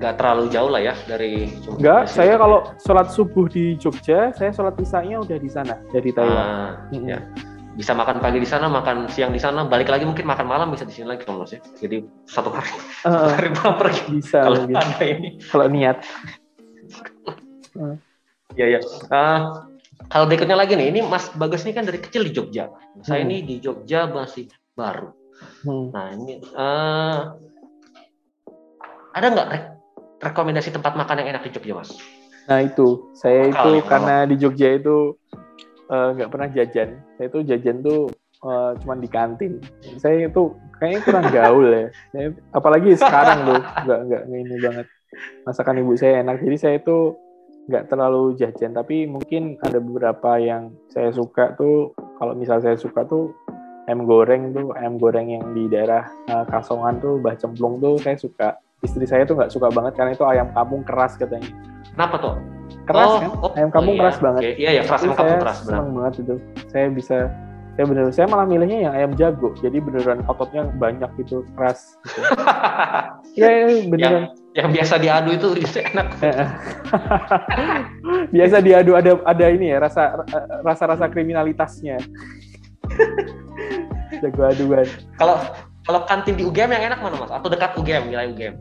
nggak terlalu jauh lah ya dari. Nggak, saya kalau sholat subuh di Jogja, saya sholat isanya udah di sana dari Taiwan. Ah, mm-hmm. ya. Bisa makan pagi di sana, makan siang di sana, balik lagi mungkin makan malam bisa di sini lagi kalau Mas ya. Jadi satu hari, uh, satu hari malam pergi. Bisa kalau ada ini, kalau niat. Ya ya. Uh, kalau berikutnya lagi nih, ini Mas Bagas ini kan dari kecil di Jogja. Saya hmm. ini di Jogja masih baru. Hmm. Nah ini uh, ada nggak re- rekomendasi tempat makan yang enak di Jogja, Mas? Nah itu, saya itu oh, karena oh. di Jogja itu nggak uh, pernah jajan. Saya itu jajan tuh uh, cuma di kantin. Saya itu kayaknya kurang gaul ya. Saya, apalagi sekarang tuh nggak nggak ini banget. Masakan ibu saya enak, jadi saya itu nggak terlalu jajan, tapi mungkin ada beberapa yang saya suka tuh. Kalau misal saya suka tuh ayam goreng tuh, ayam goreng yang di daerah uh, Kasongan tuh, Bah Cemplung tuh saya suka. Istri saya tuh nggak suka banget karena itu ayam kampung keras katanya. Kenapa tuh? Keras oh, kan? Oh, ayam kampung oh, iya. keras banget. Iya, iya, keras ayam kampung keras. Senang banget itu. Saya bisa, saya bener, saya malah milihnya yang ayam jago. Jadi beneran ototnya banyak gitu, keras. Gitu. ya, ya, beneran. Ya. Yang biasa diadu itu enak. Biasa diadu ada ada ini ya, rasa rasa-rasa kriminalitasnya. Jago aduan. Kalau kalau kantin di U G M yang enak mana, Mas? Atau dekat U G M, wilayah U G M?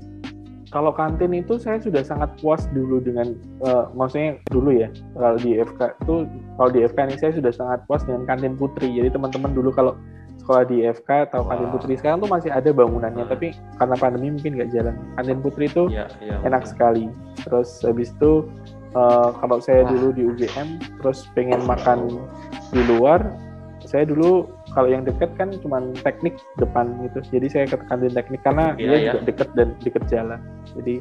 Kalau kantin itu saya sudah sangat puas dulu dengan uh, maksudnya dulu ya. Kalau di F K itu kalau di F K ini saya sudah sangat puas dengan kantin putri. Jadi teman-teman dulu kalau sekolah di F K atau kantin putri sekarang tuh masih ada bangunannya, hmm. tapi karena pandemi mungkin nggak jalan. Kantin putri tuh ya, ya, enak betul. sekali. Terus habis itu uh, kalau saya dulu di U G M, terus pengen makan di luar, saya dulu kalau yang deket kan cuma teknik depan gitu, jadi saya ke kantin teknik karena ya, dia ya. juga deket dan deket jalan. Jadi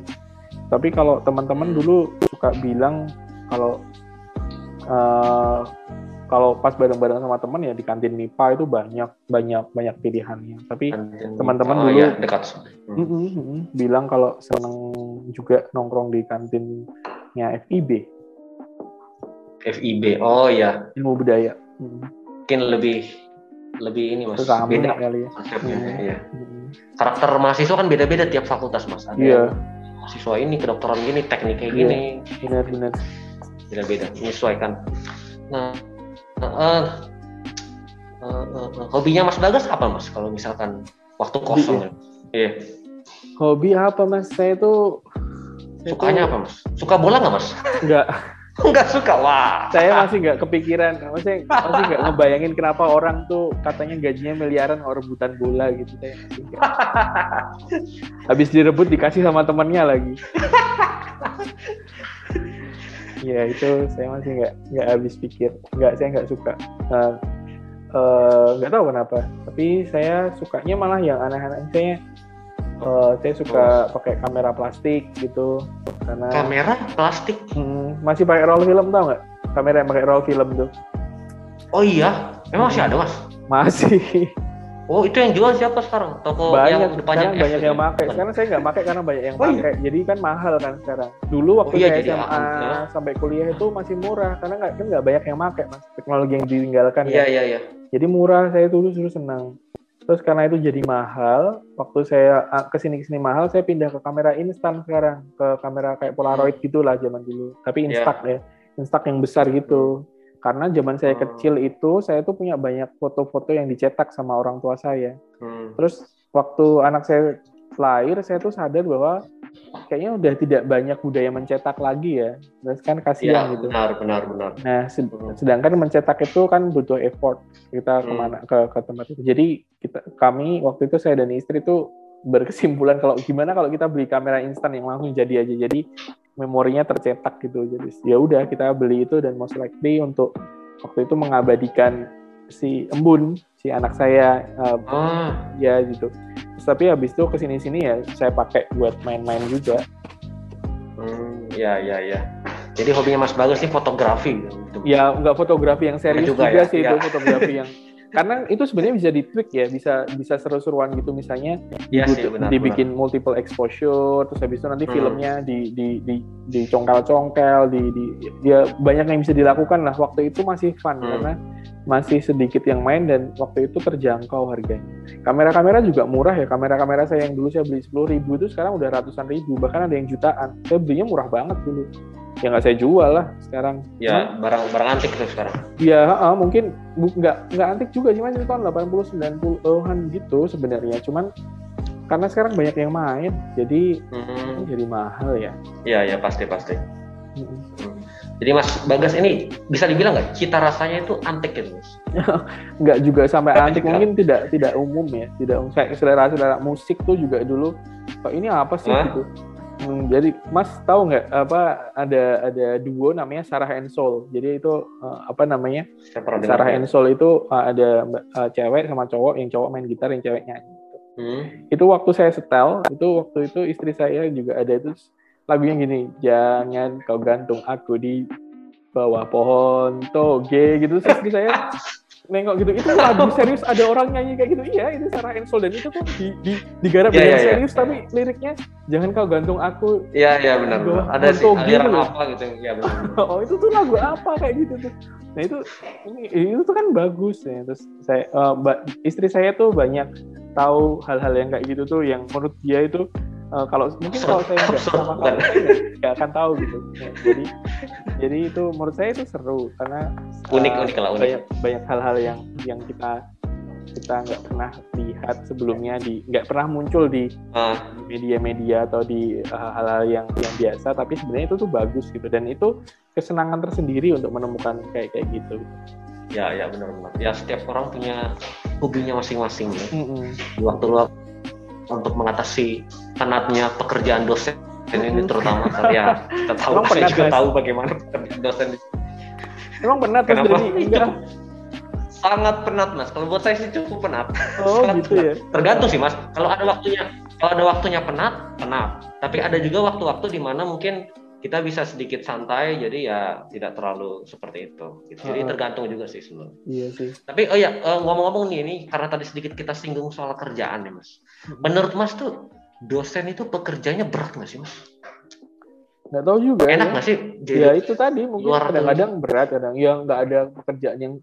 tapi kalau teman-teman dulu suka bilang kalau uh, kalau pas bareng-bareng sama teman ya di kantin M I P A itu banyak banyak banyak pilihannya. Tapi kantin teman-teman oh dulu ya, dekat. Hmm. bilang kalau seneng juga nongkrong di kantinnya F I B. F I B, oh ya. Ilmu budaya. Hmm. Mungkin lebih lebih ini Mas. Sama beda kali ya. Konsepnya. Hmm. Ya. Karakter mahasiswa kan beda-beda tiap fakultas Mas. Ada yeah. mahasiswa ini kedokteran gini, tekniknya yeah. gini. Benar-benar. Beda-beda, menyesuaikan. Nah. Uh, uh, uh, uh. Hobinya Mas Bagas apa Mas? Kalau misalkan waktu kosong, iya. Yeah. Hobi apa Mas? Saya tuh sukanya saya tuh... apa Mas? Suka bola nggak Mas? Nggak. Nggak suka. Wah. Saya masih nggak kepikiran. Masih masih nggak ngebayangin kenapa orang tuh katanya gajinya miliaran orang rebutan bola gitu. Saya masih nggak. Habis direbut dikasih sama temannya lagi. Ya itu saya masih nggak nggak habis pikir, nggak saya nggak suka. Uh, nggak uh, tahu kenapa, tapi saya sukanya malah yang aneh-aneh. Saya uh, saya suka pakai kamera plastik gitu, karena kamera plastik hmm, masih pakai roll film, tau nggak? Kamera yang pakai roll film tuh. Oh iya, emang masih ada, Mas? Masih. Oh, itu yang jual siapa sekarang? Toko banyak, yang depannya sekarang F banyak yang pakai. Sekarang saya nggak pakai karena banyak yang pakai. Oh, iya? Jadi kan mahal kan sekarang. Dulu waktu oh, iya, saya S M A ya, sampai kuliah itu masih murah karena nggak kan nggak banyak yang pakai, Mas. Teknologi yang ditinggalkan. Iya, kan? Iya, iya. Jadi murah, saya dulu dulu senang. Terus karena itu jadi mahal, waktu saya kesini kesini mahal, saya pindah ke kamera instan sekarang, ke kamera kayak Polaroid gitulah zaman dulu. Tapi instak yeah. ya, instak yang besar gitu. Karena zaman saya hmm. kecil itu, saya tuh punya banyak foto-foto yang dicetak sama orang tua saya. Hmm. Terus waktu anak saya lahir, saya tuh sadar bahwa kayaknya udah tidak banyak budaya mencetak lagi ya. Terus kan kasihan ya, gitu. Benar, benar, benar. Nah, sed- sedangkan mencetak itu kan butuh effort. Kita kemana, hmm. ke, ke tempat itu. Jadi kita, kami waktu itu saya dan istri tuh berkesimpulan kalau gimana kalau kita beli kamera instan yang langsung jadi aja. Jadi memorinya tercetak gitu, jadi ya udah kita beli itu, dan most likely untuk waktu itu mengabadikan si embun si anak saya uh, ah. ya gitu. Terus, tapi habis itu kesini-sini ya saya pakai buat main-main juga. Hmm, ya ya ya. Jadi hobinya Mas Bagas sih fotografi gitu. Ya nggak fotografi yang serius juga, juga ya, sih ya. Itu fotografi yang karena itu sebenarnya bisa ditweak ya, bisa bisa seru-seruan gitu, misalnya ya, sih, benar, dibikin benar. Multiple exposure, terus habis itu nanti hmm. filmnya di di di dicongkel-congkel, di di ya banyak yang bisa dilakukan lah. Waktu itu masih fun hmm. karena masih sedikit yang main dan waktu itu terjangkau harganya. Kamera-kamera juga murah ya, kamera-kamera saya yang dulu saya beli sepuluh ribu itu sekarang udah ratusan ribu, bahkan ada yang jutaan. Saya belinya murah banget dulu. Ya nggak saya jual lah sekarang. Ya, barang-barang antik itu sekarang. Ya, uh, mungkin nggak nggak antik juga sih, Mas, itu tahun delapan puluh sembilan puluhan gitu sebenarnya. Cuman karena sekarang banyak yang main, jadi mm-hmm. jadi mahal ya. Iya, ya pasti pasti. Mm-hmm. Mm. Jadi Mas Bagas ini bisa dibilang nggak cita rasanya itu antik gitu, Mas? Nggak juga sampai antik, mungkin tidak tidak umum ya, tidak umum. Selera-selera musik tuh juga dulu. Oh, ini apa sih huh? gitu? Hmm, jadi Mas tahu nggak apa ada ada duo namanya Sarah and Soul. Jadi itu uh, apa namanya Sarah and Soul itu uh, ada uh, cewek sama cowok, yang cowok main gitar, yang cewek nyanyi. Hmm. Itu waktu saya setel itu waktu itu istri saya juga ada itu lagunya gini, jangan kau gantung aku di bawah pohon toge gitu. Terus istri saya nengok gitu, itu lagu serius ada orang nyanyi kayak gitu. Iya, itu Sarah and Soul, dan itu tuh di, di, digarap yeah, dengan yeah, serius yeah. Tapi liriknya jangan kau gantung aku. Iya yeah, iya yeah, benar. Ada sih aliran apa gitu ya benar. Oh, itu tuh lagu apa kayak gitu tuh. Nah, itu ini itu tuh kan bagus ya. Terus saya uh, istri saya tuh banyak tahu hal-hal yang kayak gitu tuh yang menurut dia itu Uh, kalau mungkin kalau saya nggak sama kamu nggak akan tahu gitu. Jadi jadi itu menurut saya itu seru karena unik uh, unik lah unik. Banyak, banyak hal-hal yang yang kita kita nggak pernah lihat sebelumnya, di nggak pernah muncul di uh. media-media atau di uh, hal-hal yang yang biasa, tapi sebenarnya itu tuh bagus gitu, dan itu kesenangan tersendiri untuk menemukan kayak kayak gitu. Ya ya benar-benar. Ya setiap orang punya hobinya masing-masing ya. Mm-hmm. Waktu luang untuk mengatasi penatnya pekerjaan dosen ini terutama saya kita tahu emang saya juga mas. Tahu bagaimana pekerjaan dosen emang penat mas dari enggak sangat penat mas kalau buat saya sih cukup penat oh sangat gitu penat. Ya tergantung sih mas, kalau ada waktunya kalau ada waktunya penat penat tapi ada juga waktu-waktu di mana mungkin kita bisa sedikit santai, jadi ya tidak terlalu seperti itu. Gitu. Jadi uh, tergantung juga sih sebenarnya. Iya sih. Tapi oh ya ngomong-ngomong nih, ini karena tadi sedikit kita singgung soal kerjaan nih mas. Menurut mas tuh dosen itu pekerjaannya berat nggak sih mas? Nggak tahu juga. Enak nggak ya. Sih? Jadi ya itu tadi mungkin kadang-kadang berat, kadang yang nggak ada pekerjaan yang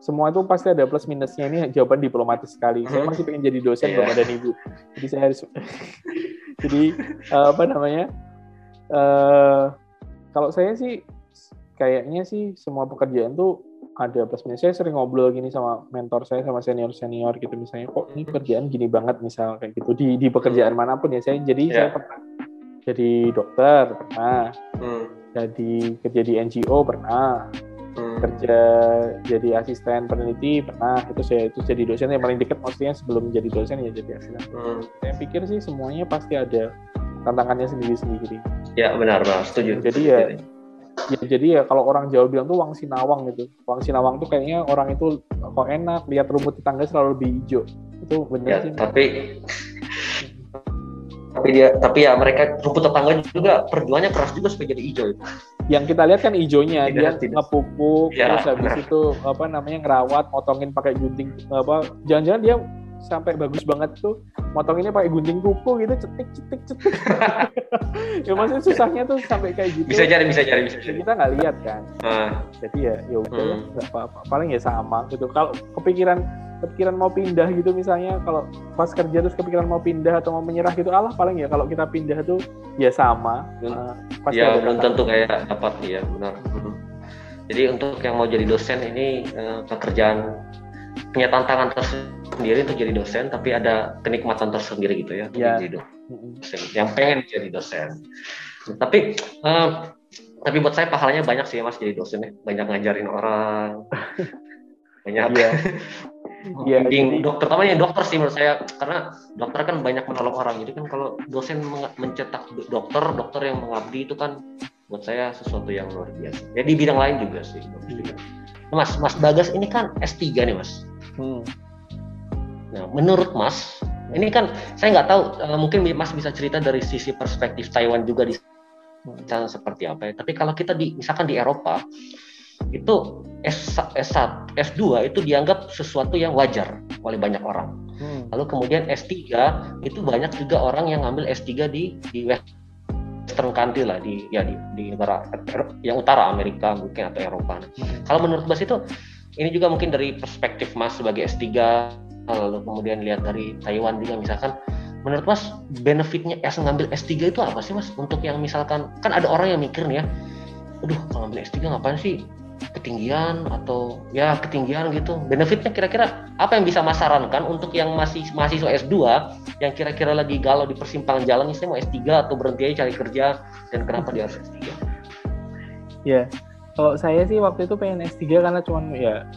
semua itu pasti ada plus minusnya. Ini jawaban diplomatis sekali. Saya masih pengen jadi dosen yeah. bapak dan ibu. Jadi saya harus. Jadi apa namanya? Uh, kalau saya sih kayaknya sih semua pekerjaan tuh ada plus minus. Saya sering ngobrol gini sama mentor saya, sama senior-senior gitu, misalnya kok ini pekerjaan gini banget misal kayak gitu di di pekerjaan manapun ya. Saya jadi yeah. saya pernah jadi dokter pernah, hmm. jadi kerja di N G O pernah, hmm. kerja jadi asisten peneliti pernah. Itu saya itu jadi dosen yang paling dekat maksudnya sebelum jadi dosen ya jadi asisten. Hmm. Saya pikir sih semuanya pasti ada tantangannya sendiri-sendiri. Ya benar, benar. Setuju. Jadi ya, Ya, jadi ya kalau orang Jawa bilang tuh wang sinawang gitu. Wang sinawang tuh kayaknya orang itu kok enak, lihat rumput tetangga selalu lebih hijau. Itu benar ya, sih. Tapi tapi dia tapi ya mereka rumput tetangga juga perjuangannya keras juga supaya jadi hijau. Yang kita lihat kan hijaunya, dia ngepupuk ya, terus habis bener. Itu apa namanya ngerawat, motongin pakai gunting apa. Jangan-jangan dia sampai bagus banget tuh motonginnya pakai gunting kuku gitu, cetik cetik cetik. Ya maksudnya susahnya tuh sampai kayak gitu. Bisa jadi, bisa jadi, bisa jadi. Kita nggak lihat kan. Uh. Jadi ya, ya udah hmm. ya, nggak apa-apa. Paling ya sama gitu. Kalau kepikiran kepikiran mau pindah gitu misalnya, kalau pas kerja terus kepikiran mau pindah atau mau menyerah gitu, alah paling ya kalau kita pindah tuh ya sama. Uh, pasti ya belum tentu kayak dapat ya benar. Hmm. Jadi untuk yang mau jadi dosen ini uh, pekerjaan punya tantangan tersendiri untuk jadi dosen, tapi ada kenikmatan tersendiri gitu ya, yeah. Jadi dosen yang pengen jadi dosen. Tapi uh, tapi buat saya pahalanya banyak sih mas jadi dosen ya, banyak ngajarin orang, banyak. Yeah. Yeah, jadi... dokter, temannya dokter sih menurut saya, karena dokter kan banyak menolong orang. Jadi kan kalau dosen mencetak dokter, dokter yang mengabdi itu kan buat saya sesuatu yang luar biasa. Jadi ya, bidang lain juga sih. Mas, Mas Bagas ini kan S tiga nih mas. Hmm. Nah, menurut Mas, ini kan saya nggak tahu, uh, mungkin Mas bisa cerita dari sisi perspektif Taiwan juga di sana seperti apa ya. Tapi kalau kita di, misalkan di Eropa, itu S satu, S dua itu dianggap sesuatu yang wajar oleh banyak orang. Hmm. Lalu kemudian S tiga itu banyak juga orang yang ngambil S tiga di di Western country lah, di ya di, di negara yang utara Amerika mungkin atau Eropa. Hmm. Kalau menurut Mas itu, ini juga mungkin dari perspektif Mas sebagai S tiga, lalu kemudian lihat dari Taiwan juga misalkan, menurut Mas benefitnya S ngambil S tiga itu apa sih Mas? Untuk yang misalkan kan ada orang yang mikir nih ya, aduh kalau ngambil S tiga ngapain sih? Ketinggian atau ya ketinggian gitu. Benefitnya kira-kira apa yang bisa Mas sarankan untuk yang masih mahasiswa S dua yang kira-kira lagi galau di persimpangan jalan, saya mau S tiga atau berhenti aja cari kerja, dan kenapa dia harus S tiga? Ya, kalau saya sih waktu itu pengen S tiga karena cuman ya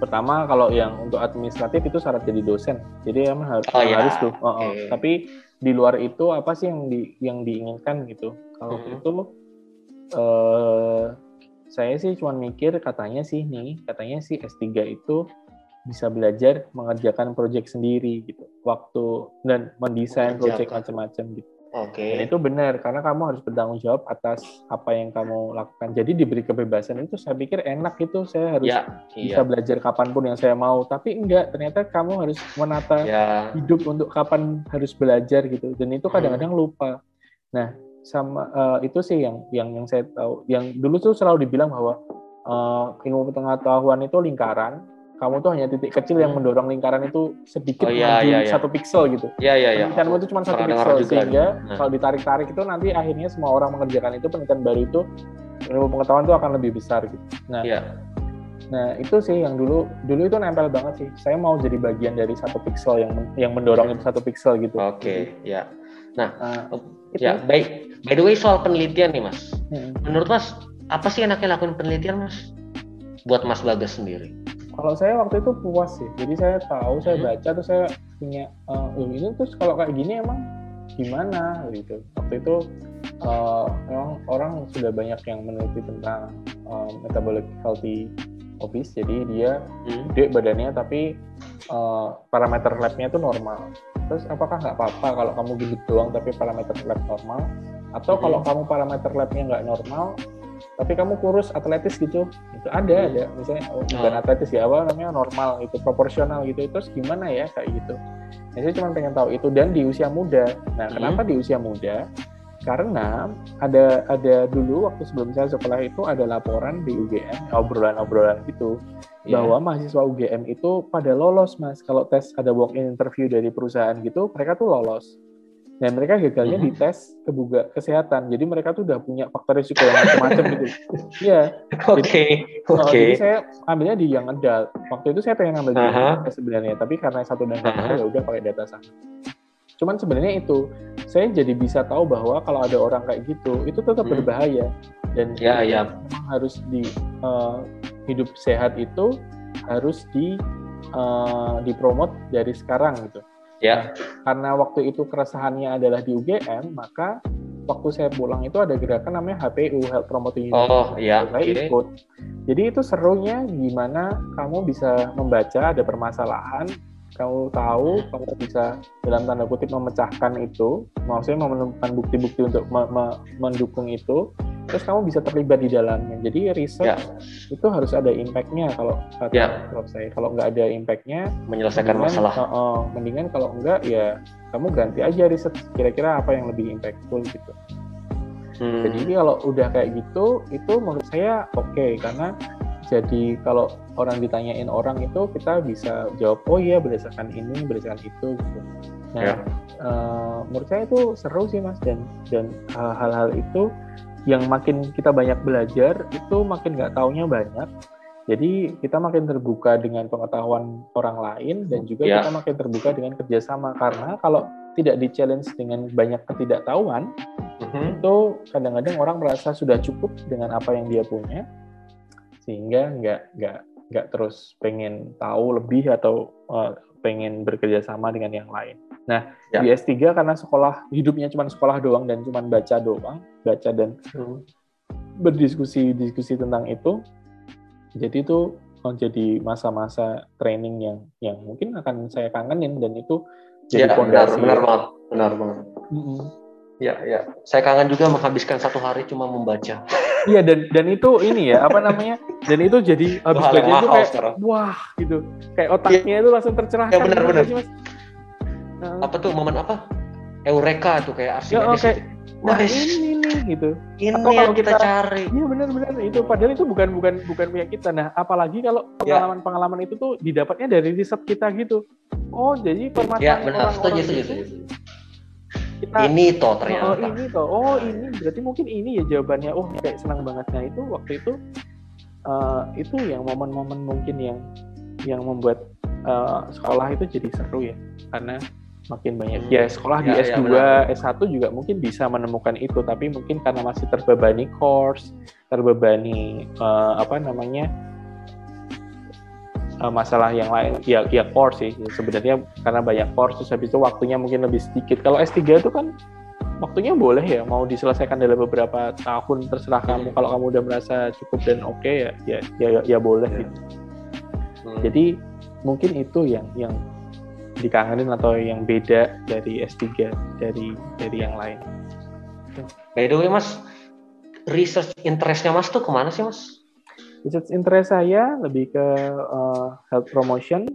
pertama kalau yang untuk administratif itu syarat jadi dosen. Jadi emang harus oh, ya. harus tuh. Oh, okay. oh. Tapi di luar itu apa sih yang di, yang diinginkan gitu? Kalau hmm. itu eh, saya sih cuma mikir katanya sih nih, katanya sih S tiga itu bisa belajar mengerjakan proyek sendiri gitu. Waktu dan mendesain proyek macam-macam gitu. Oke. Okay. Dan itu benar karena kamu harus bertanggung jawab atas apa yang kamu lakukan. Jadi diberi kebebasan itu saya pikir enak gitu. Saya harus ya, bisa iya. belajar kapanpun yang saya mau. Tapi enggak, ternyata kamu harus menata ya. hidup untuk kapan harus belajar gitu. Dan itu kadang-kadang hmm. lupa. Nah, sama uh, itu sih yang yang yang saya tahu, yang dulu tuh selalu dibilang bahwa uh, ilmu pengetahuan itu lingkaran, kamu tuh hanya titik kecil yang mendorong lingkaran itu sedikit oh, iya, maju iya, iya. satu piksel gitu. Iya iya iya. Penelitianmu itu cuma satu piksel sehingga nah. kalau ditarik-tarik itu nanti akhirnya semua orang mengerjakan itu, penelitian baru itu ilmu pengetahuan itu akan lebih besar gitu. Nah. Iya. Nah, itu sih yang dulu dulu itu nempel banget sih. Saya mau jadi bagian dari satu piksel yang yang mendorong itu satu piksel gitu. Oke, okay, ya. Nah, uh, ya baik. By the way soal penelitian nih mas, hmm. menurut mas apa sih enaknya lakukan penelitian mas? Buat Mas Bagas sendiri? Kalau saya waktu itu puas sih, jadi saya tahu, saya hmm. baca terus saya punya uh, ini terus kalau kayak gini emang gimana gitu. Waktu itu uh, orang orang sudah banyak yang meneliti tentang uh, metabolic healthy obese, jadi dia hmm. gede badannya tapi uh, parameter labnya itu normal. Terus apakah nggak apa-apa kalau kamu gendut doang tapi parameter lab normal? Atau kalau hmm. kamu parameter labnya nggak normal, tapi kamu kurus atletis gitu, itu ada ada misalnya oh, bukan oh. atletis ya apa namanya normal itu proporsional gitu, terus gimana ya kayak gitu. Nah, saya cuma pengen tahu itu dan di usia muda. Nah hmm. kenapa di usia muda? Karena ada ada dulu waktu sebelum saya sekolah itu ada laporan di U G M, obrolan-obrolan gitu yeah. bahwa mahasiswa U G M itu pada lolos mas, kalau tes ada walk-in interview dari perusahaan gitu, mereka tuh lolos. Dan mereka gagalnya mm-hmm. di tes kebuga kesehatan, jadi mereka tuh udah punya faktor risiko yang macam-macam gitu. Iya. Oke. Okay. Oke. Okay. Jadi saya ambilnya di yang adult. Waktu itu saya pengen ambil uh-huh. di sebenarnya, tapi karena satu dan lain uh-huh. ya udah pakai data sama. Cuman sebenarnya itu saya jadi bisa tahu bahwa kalau ada orang kayak gitu itu tetap hmm. berbahaya dan ya, ya. memang harus di uh, hidup sehat itu harus di uh, dipromot dari sekarang gitu. Ya. Nah, karena waktu itu keresahannya adalah di U G M, maka waktu saya pulang itu ada gerakan namanya H P U, Health Promoting University. Oh iya. Saya okay. ikut. Jadi itu serunya gimana kamu bisa membaca ada permasalahan, kamu tahu, kamu bisa dalam tanda kutip memecahkan itu, maksudnya menemukan bukti-bukti untuk me- me- mendukung itu, terus kamu bisa terlibat di dalamnya. Jadi research yeah. itu harus ada impact-nya kalau kata yeah. Prof saya. Kalau nggak ada impact-nya, menyelesaikan mendingan, masalah. Oh, oh, mendingan kalau nggak ya kamu ganti aja riset kira-kira apa yang lebih impactful gitu. Hmm. Jadi kalau udah kayak gitu, itu menurut saya oke okay, karena jadi kalau orang ditanyain orang itu kita bisa jawab oh iya berdasarkan ini berdasarkan itu gitu. Nah, yeah. uh, menurut saya itu seru sih Mas, dan dan uh, hal-hal itu yang makin kita banyak belajar itu makin nggak taunya banyak. Jadi kita makin terbuka dengan pengetahuan orang lain dan juga yeah. kita makin terbuka dengan kerjasama, karena kalau tidak di challenge dengan banyak ketidaktahuan mm-hmm. itu kadang-kadang orang merasa sudah cukup dengan apa yang dia punya, sehingga nggak nggak nggak terus pengen tahu lebih atau uh, pengen bekerja sama dengan yang lain. Nah ya. Di S tiga karena sekolah hidupnya cuma sekolah doang dan cuma baca doang, baca dan hmm. berdiskusi diskusi tentang itu. Jadi itu menjadi masa-masa training yang yang mungkin akan saya kangenin, dan itu jadi ya, fondasi. Benar, benar banget, benar banget. Mm-hmm. Ya, ya. Saya kangen juga menghabiskan satu hari cuma membaca. Iya, dan dan itu ini ya, apa namanya? Dan itu jadi habis baca itu kayak sekarang. Wah gitu. Kayak otaknya ya. Itu langsung tercerahkan. Ya benar-benar. Benar. Nah. Apa tuh momen apa? Eureka tuh kayak arsinya di situ. Nah ini nih gitu. Ini atau yang kita, kita cari. Iya benar-benar itu. Padahal itu bukan bukan bukan punya kita. Nah apalagi kalau pengalaman-pengalaman ya. Itu tuh didapatnya dari riset kita gitu. Oh jadi permasalahan ya, orang-orang itu. Gitu, gitu. Kita, ini toh ternyata. Oh ini toh. Oh ini berarti mungkin ini ya jawabannya. Oh kayak senang banget. Nah itu waktu itu uh, itu yang momen-momen mungkin yang yang membuat uh, sekolah itu jadi seru ya, karena makin banyak. Hmm. Ya sekolah ya, di S dua, ya, S satu juga mungkin bisa menemukan itu, tapi mungkin karena masih terbebani course, terbebani uh, apa namanya uh, masalah yang lain. Ya, ya course sih ya, sebenarnya karena banyak course, terus habis itu waktunya mungkin lebih sedikit. Kalau S tiga itu kan waktunya boleh ya, mau diselesaikan dalam beberapa tahun, terserah kamu. Kalau kamu udah merasa cukup dan oke okay, ya, ya ya ya boleh. Ya. Gitu. Hmm. Jadi mungkin itu yang yang dikangenin atau yang beda dari S tiga dari dari yang lain. By the way Mas, research interest-nya Mas tuh kemana sih Mas? Research interest saya lebih ke uh, health promotion,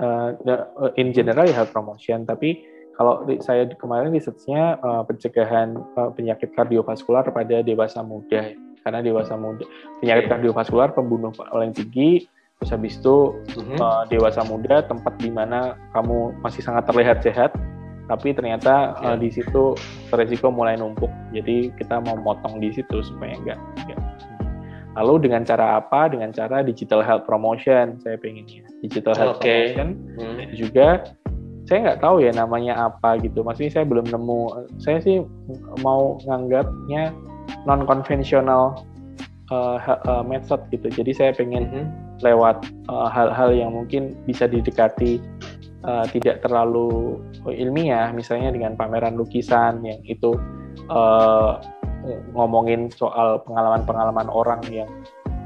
uh, in general ya health promotion. Tapi kalau saya kemarin research-nya uh, pencegahan uh, penyakit kardiovaskular pada dewasa muda, karena dewasa muda penyakit kardiovaskular pembunuh paling tinggi. Terus habis itu mm-hmm. uh, dewasa muda, tempat di mana kamu masih sangat terlihat sehat, tapi ternyata yeah. uh, di situ resiko mulai numpuk. Jadi kita mau motong di situ supaya enggak. enggak. Lalu dengan cara apa? Dengan cara digital health promotion. Saya pengennya digital health okay. promotion. Mm-hmm. Juga saya nggak tahu ya namanya apa gitu. Maksudnya saya belum nemu. Saya sih mau nganggapnya non konvensional uh, uh, method gitu. Jadi saya pengen mm-hmm. lewat uh, hal-hal yang mungkin bisa didekati uh, tidak terlalu ilmiah, misalnya dengan pameran lukisan yang itu uh, ngomongin soal pengalaman-pengalaman orang yang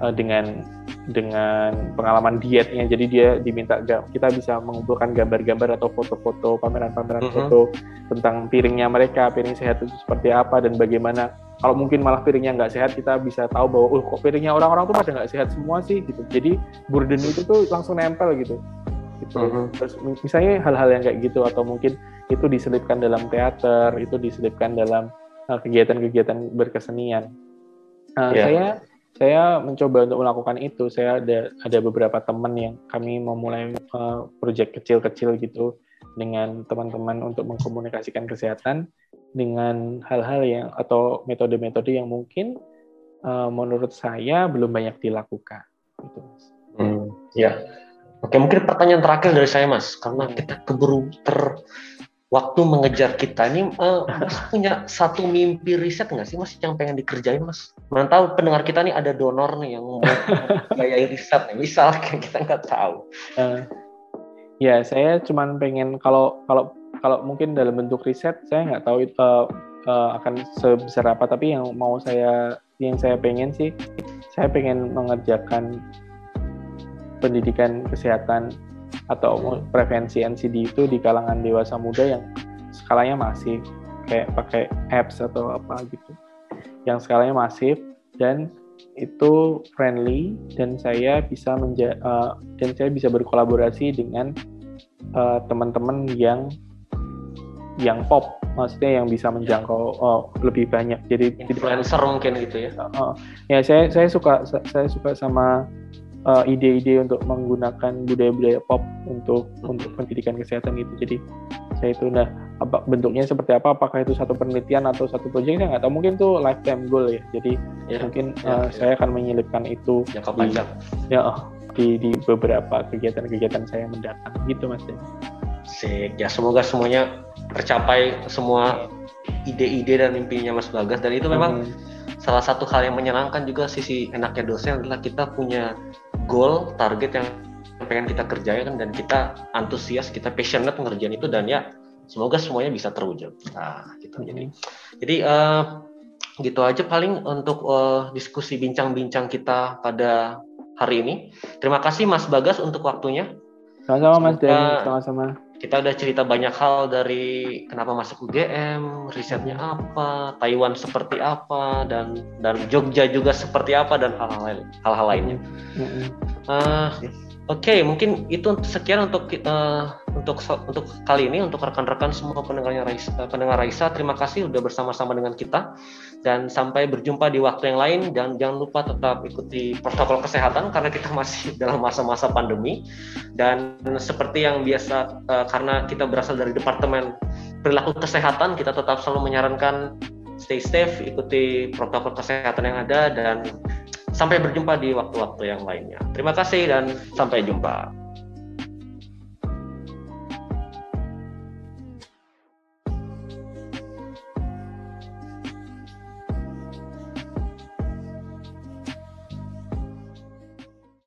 uh, dengan dengan pengalaman dietnya. Jadi dia diminta kita bisa mengumpulkan gambar-gambar atau foto-foto pameran-pameran mm-hmm. foto tentang piringnya mereka, piring sehat itu seperti apa dan bagaimana. Kalau mungkin malah piringnya nggak sehat, kita bisa tahu bahwa, oh kok piringnya orang-orang tuh pada nggak sehat semua sih, gitu. Jadi burden itu tuh langsung nempel gitu. Gitu. Uh-huh. Terus misalnya hal-hal yang kayak gitu, atau mungkin itu diselipkan dalam teater, itu diselipkan dalam uh, kegiatan-kegiatan berkesenian. Uh, yeah. Saya saya mencoba untuk melakukan itu. Saya ada ada beberapa teman yang kami memulai uh, proyek kecil-kecil gitu dengan teman-teman untuk mengkomunikasikan kesehatan dengan hal-hal yang atau metode-metode yang mungkin uh, menurut saya belum banyak dilakukan. Gitu, Mas. Hmm, ya. Oke, mungkin pertanyaan terakhir dari saya, Mas, karena hmm. kita keburu ter waktu mengejar kita ini, uh, Mas punya satu mimpi riset nggak sih, Mas, yang pengen dikerjain, Mas? Mana tahu pendengar kita nih ada donor nih yang mau biayain riset nih, misalnya kita nggak tahu. Uh, ya, saya cuma pengen kalau kalau Kalau mungkin dalam bentuk riset, saya nggak tahu itu, uh, uh, akan sebesar apa, tapi yang mau saya yang saya pengen sih, saya pengen mengerjakan pendidikan kesehatan atau prevensi N C D itu di kalangan dewasa muda yang skalanya masif, kayak pakai apps atau apa gitu, yang skalanya masif dan itu friendly, dan saya bisa menja- uh, dan saya bisa berkolaborasi dengan uh, teman-teman yang yang pop, maksudnya yang bisa menjangkau uh, lebih banyak. Jadi influencer jadi, mungkin gitu ya. Uh, uh, ya saya saya suka saya suka sama uh, ide-ide untuk menggunakan budaya-budaya pop untuk hmm. untuk pendidikan kesehatan gitu. Jadi saya itu udah apa, bentuknya seperti apa, apakah itu satu penelitian atau satu proyek, saya nggak tahu, mungkin itu lifetime goal ya, jadi ya, mungkin ya, uh, ya. saya akan menyelipkan itu jangka panjang di, ya, di, di beberapa kegiatan-kegiatan saya mendatang gitu Mas Den. Sik, ya semoga semuanya tercapai, semua ide-ide dan mimpinya Mas Bagas, dan itu memang hmm. salah satu hal yang menyenangkan juga. Sisi enaknya dosen adalah kita punya goal, target yang pengen kita kerjain, dan kita antusias, kita passionate mengerjain itu, dan ya semoga semuanya bisa terwujud. Nah, gitu. Mm-hmm. Jadi, jadi uh, gitu aja paling untuk uh, diskusi bincang-bincang kita pada hari ini. Terima kasih Mas Bagas untuk waktunya. Sama-sama Mas Den, sama-sama. Kita udah cerita banyak hal, dari kenapa masuk U G M, risetnya apa, Taiwan seperti apa, dan dan Jogja juga seperti apa, dan hal-hal lain, hal-hal lainnya. Mm-hmm. Uh, Oke, okay, mungkin itu sekian untuk kita. Uh, Untuk untuk kali ini, untuk rekan-rekan semua pendengarnya Raisa, pendengar Raisa, terima kasih sudah bersama-sama dengan kita, dan sampai berjumpa di waktu yang lain, dan jangan lupa tetap ikuti protokol kesehatan karena kita masih dalam masa-masa pandemi, dan seperti yang biasa karena kita berasal dari Departemen Perilaku Kesehatan, kita tetap selalu menyarankan stay safe, ikuti protokol kesehatan yang ada, dan sampai berjumpa di waktu-waktu yang lainnya. Terima kasih dan sampai jumpa.